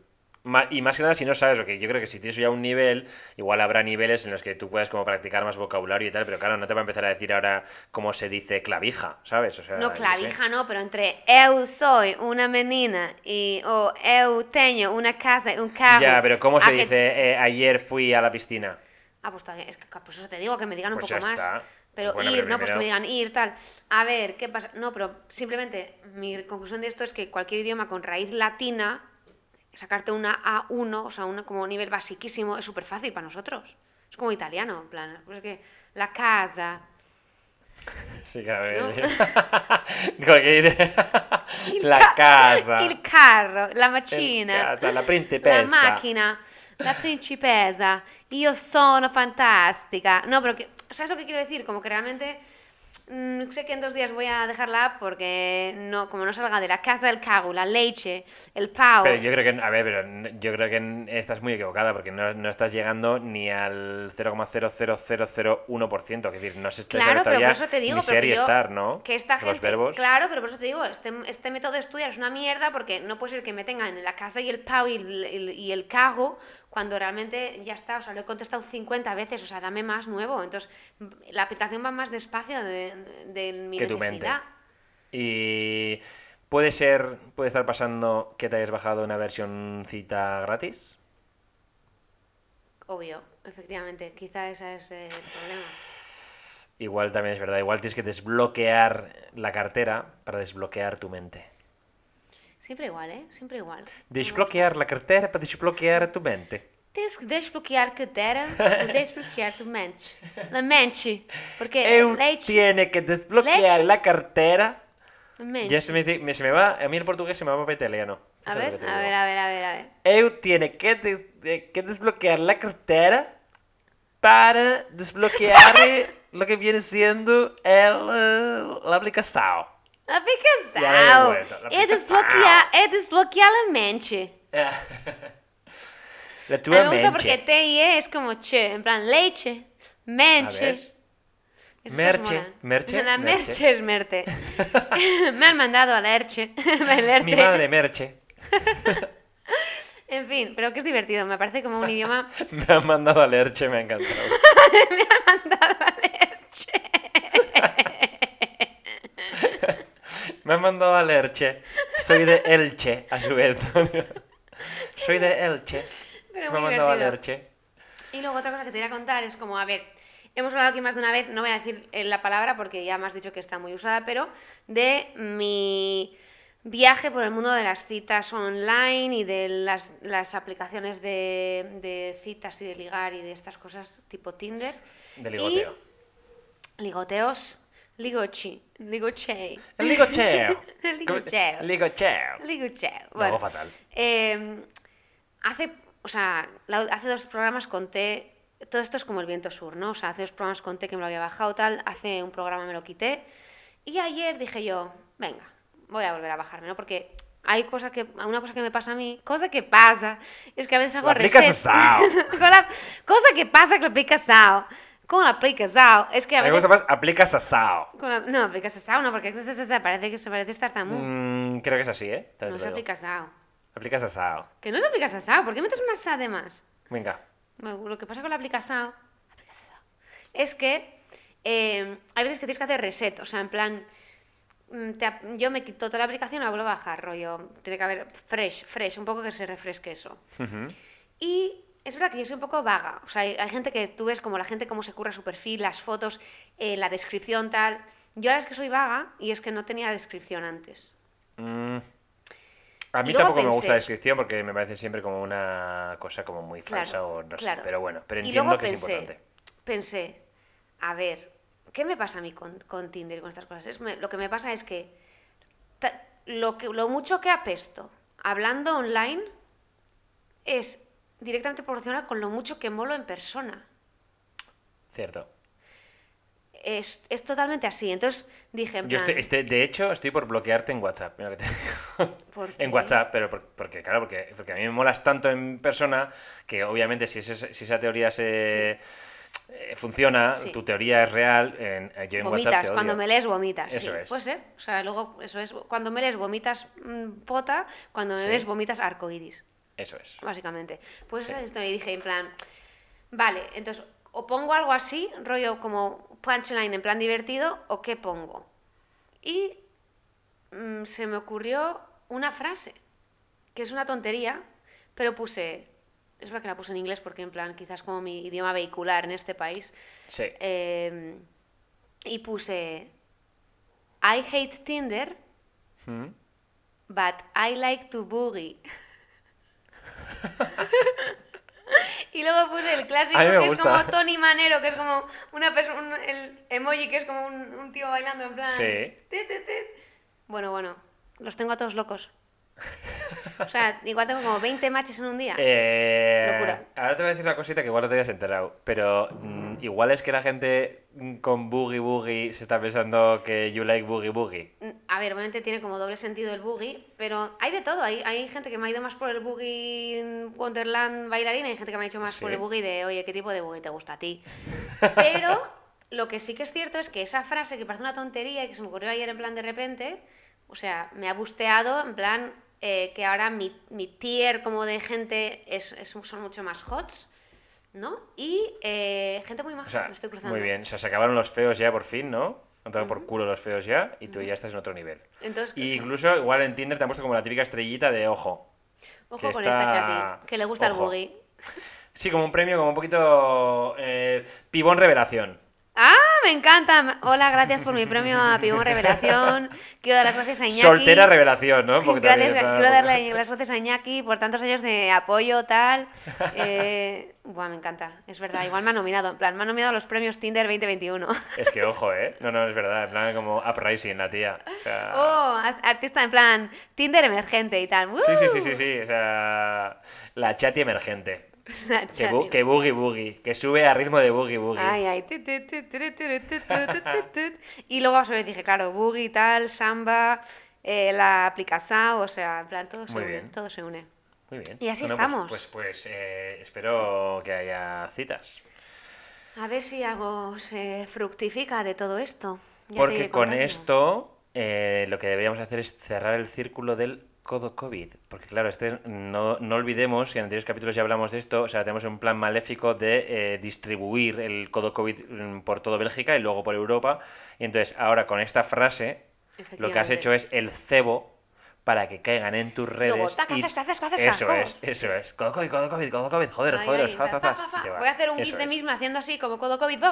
Y más que nada si no sabes, porque yo creo que si tienes ya un nivel, igual habrá niveles en los que tú puedas como practicar más vocabulario y tal, pero claro, no te va a empezar a decir ahora cómo se dice clavija, ¿sabes? O sea, no, clavija no, sé. No, pero entre eu soy una menina y o eu teño una casa y un carro. Ya, pero ¿cómo se dice que... ayer fui a la piscina? Ah, pues, es que, pues eso te digo, que me digan pues un poco más. Está. Pero bueno, ir, pero no, primero... pues que me digan ir, tal. A ver, ¿qué pasa? No, pero simplemente mi conclusión de esto es que cualquier idioma con raíz latina... Sacarte una A1, o sea, una como nivel basiquísimo, es súper fácil para nosotros. Es como italiano, en plan, pues es que la casa... Sí, claro. ¿No? La casa. El carro, la macchina. Casa, la principessa. La máquina, la principessa. Yo sono fantástica. No, pero que, ¿sabes lo que quiero decir? Como que realmente... sé que en 2 días voy a dejar la app porque no, como no salga de la casa del cago, la leche, el pavo. Pero yo creo que, a ver, pero yo creo que estás muy equivocada porque no estás llegando ni al 0,00001%, es decir, no se está claro, pero por eso te digo, pero estar, ¿no? Que esta gente, los verbos. Claro, pero por eso te digo, este método de estudiar es una mierda porque no puede ser que me tengan en la casa y el pavo y el cago. Cuando realmente ya está, o sea, lo he contestado 50 veces, o sea, dame más nuevo. Entonces, la aplicación va más despacio de mi que necesidad. Tu mente. Y puede estar pasando que te hayas bajado una versioncita gratis. Obvio, efectivamente, quizá ese es el problema. Igual también es verdad, igual tienes que desbloquear la cartera para desbloquear tu mente. Siempre igual, ¿eh? Siempre igual. Desbloquear la cartera para desbloquear tu mente. Tens que desbloquear cartera para desbloquear tu mente. La mente. Porque tiene que desbloquear la cartera. La mente. Ya se me va, a mí el portugués se me va para italiano. A ver. Eu tiene que, que desbloquear la cartera para desbloquear lo que viene siendo la aplicación. La aplicação é desbloquear a mente. La tua mente. Me gusta porque TI es como che, en plan leche, menche. Merche. La merche es merte. Me han mandado a Lerche. Mi madre merche. En fin, pero que es divertido, me parece como un idioma... Me han mandado a Lerche, me ha encantado. Me han mandado a Lerche. Me han mandado al Elche. Soy de Elche, a su vez. Soy de Elche. Pero me han mandado al Elche. Y luego otra cosa que te voy a contar es como, a ver, hemos hablado aquí más de una vez, no voy a decir la palabra porque ya me has dicho que está muy usada, pero de mi viaje por el mundo de las citas online y de las aplicaciones de citas y de ligar y de estas cosas tipo Tinder. De ligoteo. Y ligoteos. Ligocheo. Bueno, fatal. Hace 2 programas conté, todo esto es como el viento sur, ¿no? O sea, hace 2 programas conté que me lo había bajado tal, hace un programa me lo quité y ayer dije yo, venga, voy a volver a bajarme, ¿no? Porque una cosa que me pasa a mí es que a veces hago reset. Cosa que pasa con la aplicación. Con la aplicación, es que a veces... Me gusta más aplicación. No, aplicación no, porque parece estar tan muy... creo que es así, ¿eh? También no es aplicación. Aplicación. Que no es aplicación, ¿por qué metes una sa de más? Venga. Lo que pasa con la aplicación es que hay veces que tienes que hacer reset, o sea, en plan... yo me quito toda la aplicación y la vuelvo a bajar, rollo. Tiene que haber fresh, un poco que se refresque eso. Uh-huh. Y... Es verdad que yo soy un poco vaga, o sea, hay gente que tú ves como la gente cómo se curra su perfil, las fotos, la descripción, tal. Yo ahora es que soy vaga y es que no tenía descripción antes. A mí tampoco me gusta la descripción porque me parece siempre como una cosa como muy falsa o no sé, pero bueno, pero entiendo que es importante. Pensé, a ver, ¿qué me pasa a mí con Tinder y con estas cosas? Lo que me pasa es que lo mucho que apesto hablando online es... directamente proporcional con lo mucho que molo en persona. Cierto. Es totalmente así. Entonces dije... En plan, yo de hecho, estoy por bloquearte en WhatsApp. Mira lo que te digo. ¿Por qué? En WhatsApp, pero porque a mí me molas tanto en persona que obviamente si esa teoría se... Sí. Funciona, sí. Tu teoría es real. Yo en vomitas, WhatsApp te odio. Cuando me lees vomitas. Eso sí, es. Puede ser. O sea, luego, eso es. Cuando me lees vomitas pota, cuando me sí. ves vomitas arcoiris. Eso es. Básicamente. Pues sí. Esa es la historia. Y dije, en plan, vale, entonces, o pongo algo así, rollo como punchline en plan divertido, o qué pongo. Y se me ocurrió una frase, que es una tontería, pero puse. Es verdad que la puse en inglés porque, en plan, quizás como mi idioma vehicular en este país. Sí. Y puse... I hate Tinder, but I like to boogie. Y luego puse el clásico que gusta. Es como Tony Manero, que es como una persona... El emoji que es como un tío bailando, en plan... Sí. Tit, tit, tit. Bueno, los tengo a todos locos. O sea, igual tengo como 20 matches en un día. Locura. Ahora te voy a decir una cosita que igual no te habías enterado. Pero igual es que la gente con boogie boogie se está pensando que you like boogie boogie. A ver, obviamente tiene como doble sentido el boogie, pero hay de todo. Hay gente que me ha ido más por el boogie Wonderland bailarina, hay gente que me ha dicho más sí. por el boogie de, oye, ¿qué tipo de boogie te gusta a ti? Pero lo que sí que es cierto es que esa frase que parece una tontería y que se me ocurrió ayer en plan de repente, o sea, me ha busteado en plan... que ahora mi tier como de gente son mucho más hots, ¿no? Y gente muy maja, o sea, me estoy cruzando. Muy bien, o sea, se acabaron los feos ya por fin, ¿no? Han tomado por culo los feos ya y tú ya estás en otro nivel. Entonces, y incluso igual en Tinder te han puesto como la típica estrellita de ojo con esta chati, que le gusta ojo. El boogie. Sí, como un premio, como un poquito pibón revelación. ¡Ah, me encanta! Hola, gracias por mi premio a Pibón Revelación. Quiero dar las gracias a Iñaki. Soltera Revelación, ¿no? Porque quiero darle las gracias a Iñaki por tantos años de apoyo, tal. Buah, me encanta. Es verdad, igual me han nominado. En plan, me han nominado a los premios Tinder 2021. Es que ojo, ¿eh? No, es verdad. En plan, como Uprising, la tía. O sea... Oh, artista en plan Tinder emergente y tal. ¡Woo! Sí. O sea, la chati emergente. Que boogie boogie, que sube a ritmo de boogie boogie. Y luego a su vez dije, claro, boogie, tal, samba, la aplicación, o sea, en plan, todo se une. Muy bien. Y así estamos. Pues espero que haya citas. A ver si algo se fructifica de todo esto. Ya porque con esto lo que deberíamos hacer es cerrar el círculo del... Codo COVID, porque claro, no olvidemos que en anteriores capítulos ya hablamos de esto, o sea, tenemos un plan maléfico de distribuir el codo COVID por todo Bélgica y luego por Europa, y entonces ahora con esta frase lo que has hecho es el cebo para que caigan en tus redes. Luego, eso es. Codo COVID, joder. Voy a hacer un gif de mí misma haciendo así como codo COVID,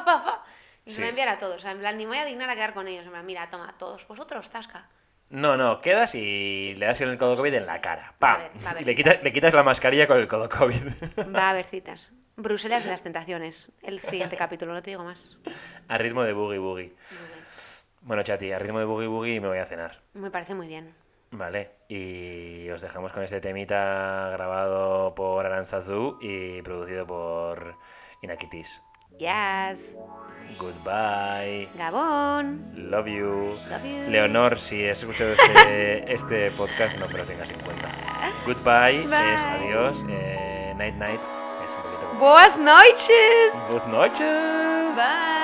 y se me enviará a todos, o sea, en plan, ni voy a dignar a quedar con ellos, en plan, mira, toma, todos vosotros, tasca. No, quedas y le das el codo COVID en la cara. ¡Pam! Va a haber le quitas la mascarilla con el codo COVID. Va a haber citas. Bruselas de las tentaciones. El siguiente capítulo, no te digo más. A ritmo de boogie boogie. Bueno, chati, a ritmo de boogie boogie me voy a cenar. Me parece muy bien. Vale, y os dejamos con este temita grabado por Aranzazú y producido por Inakitis. Yes. Goodbye. Gabón. Love you. Leonor, si has escuchado este podcast, no, pero tengas en cuenta. Goodbye. Bye. Es adiós. Night. Es un poquito. Buenas noches. Bye.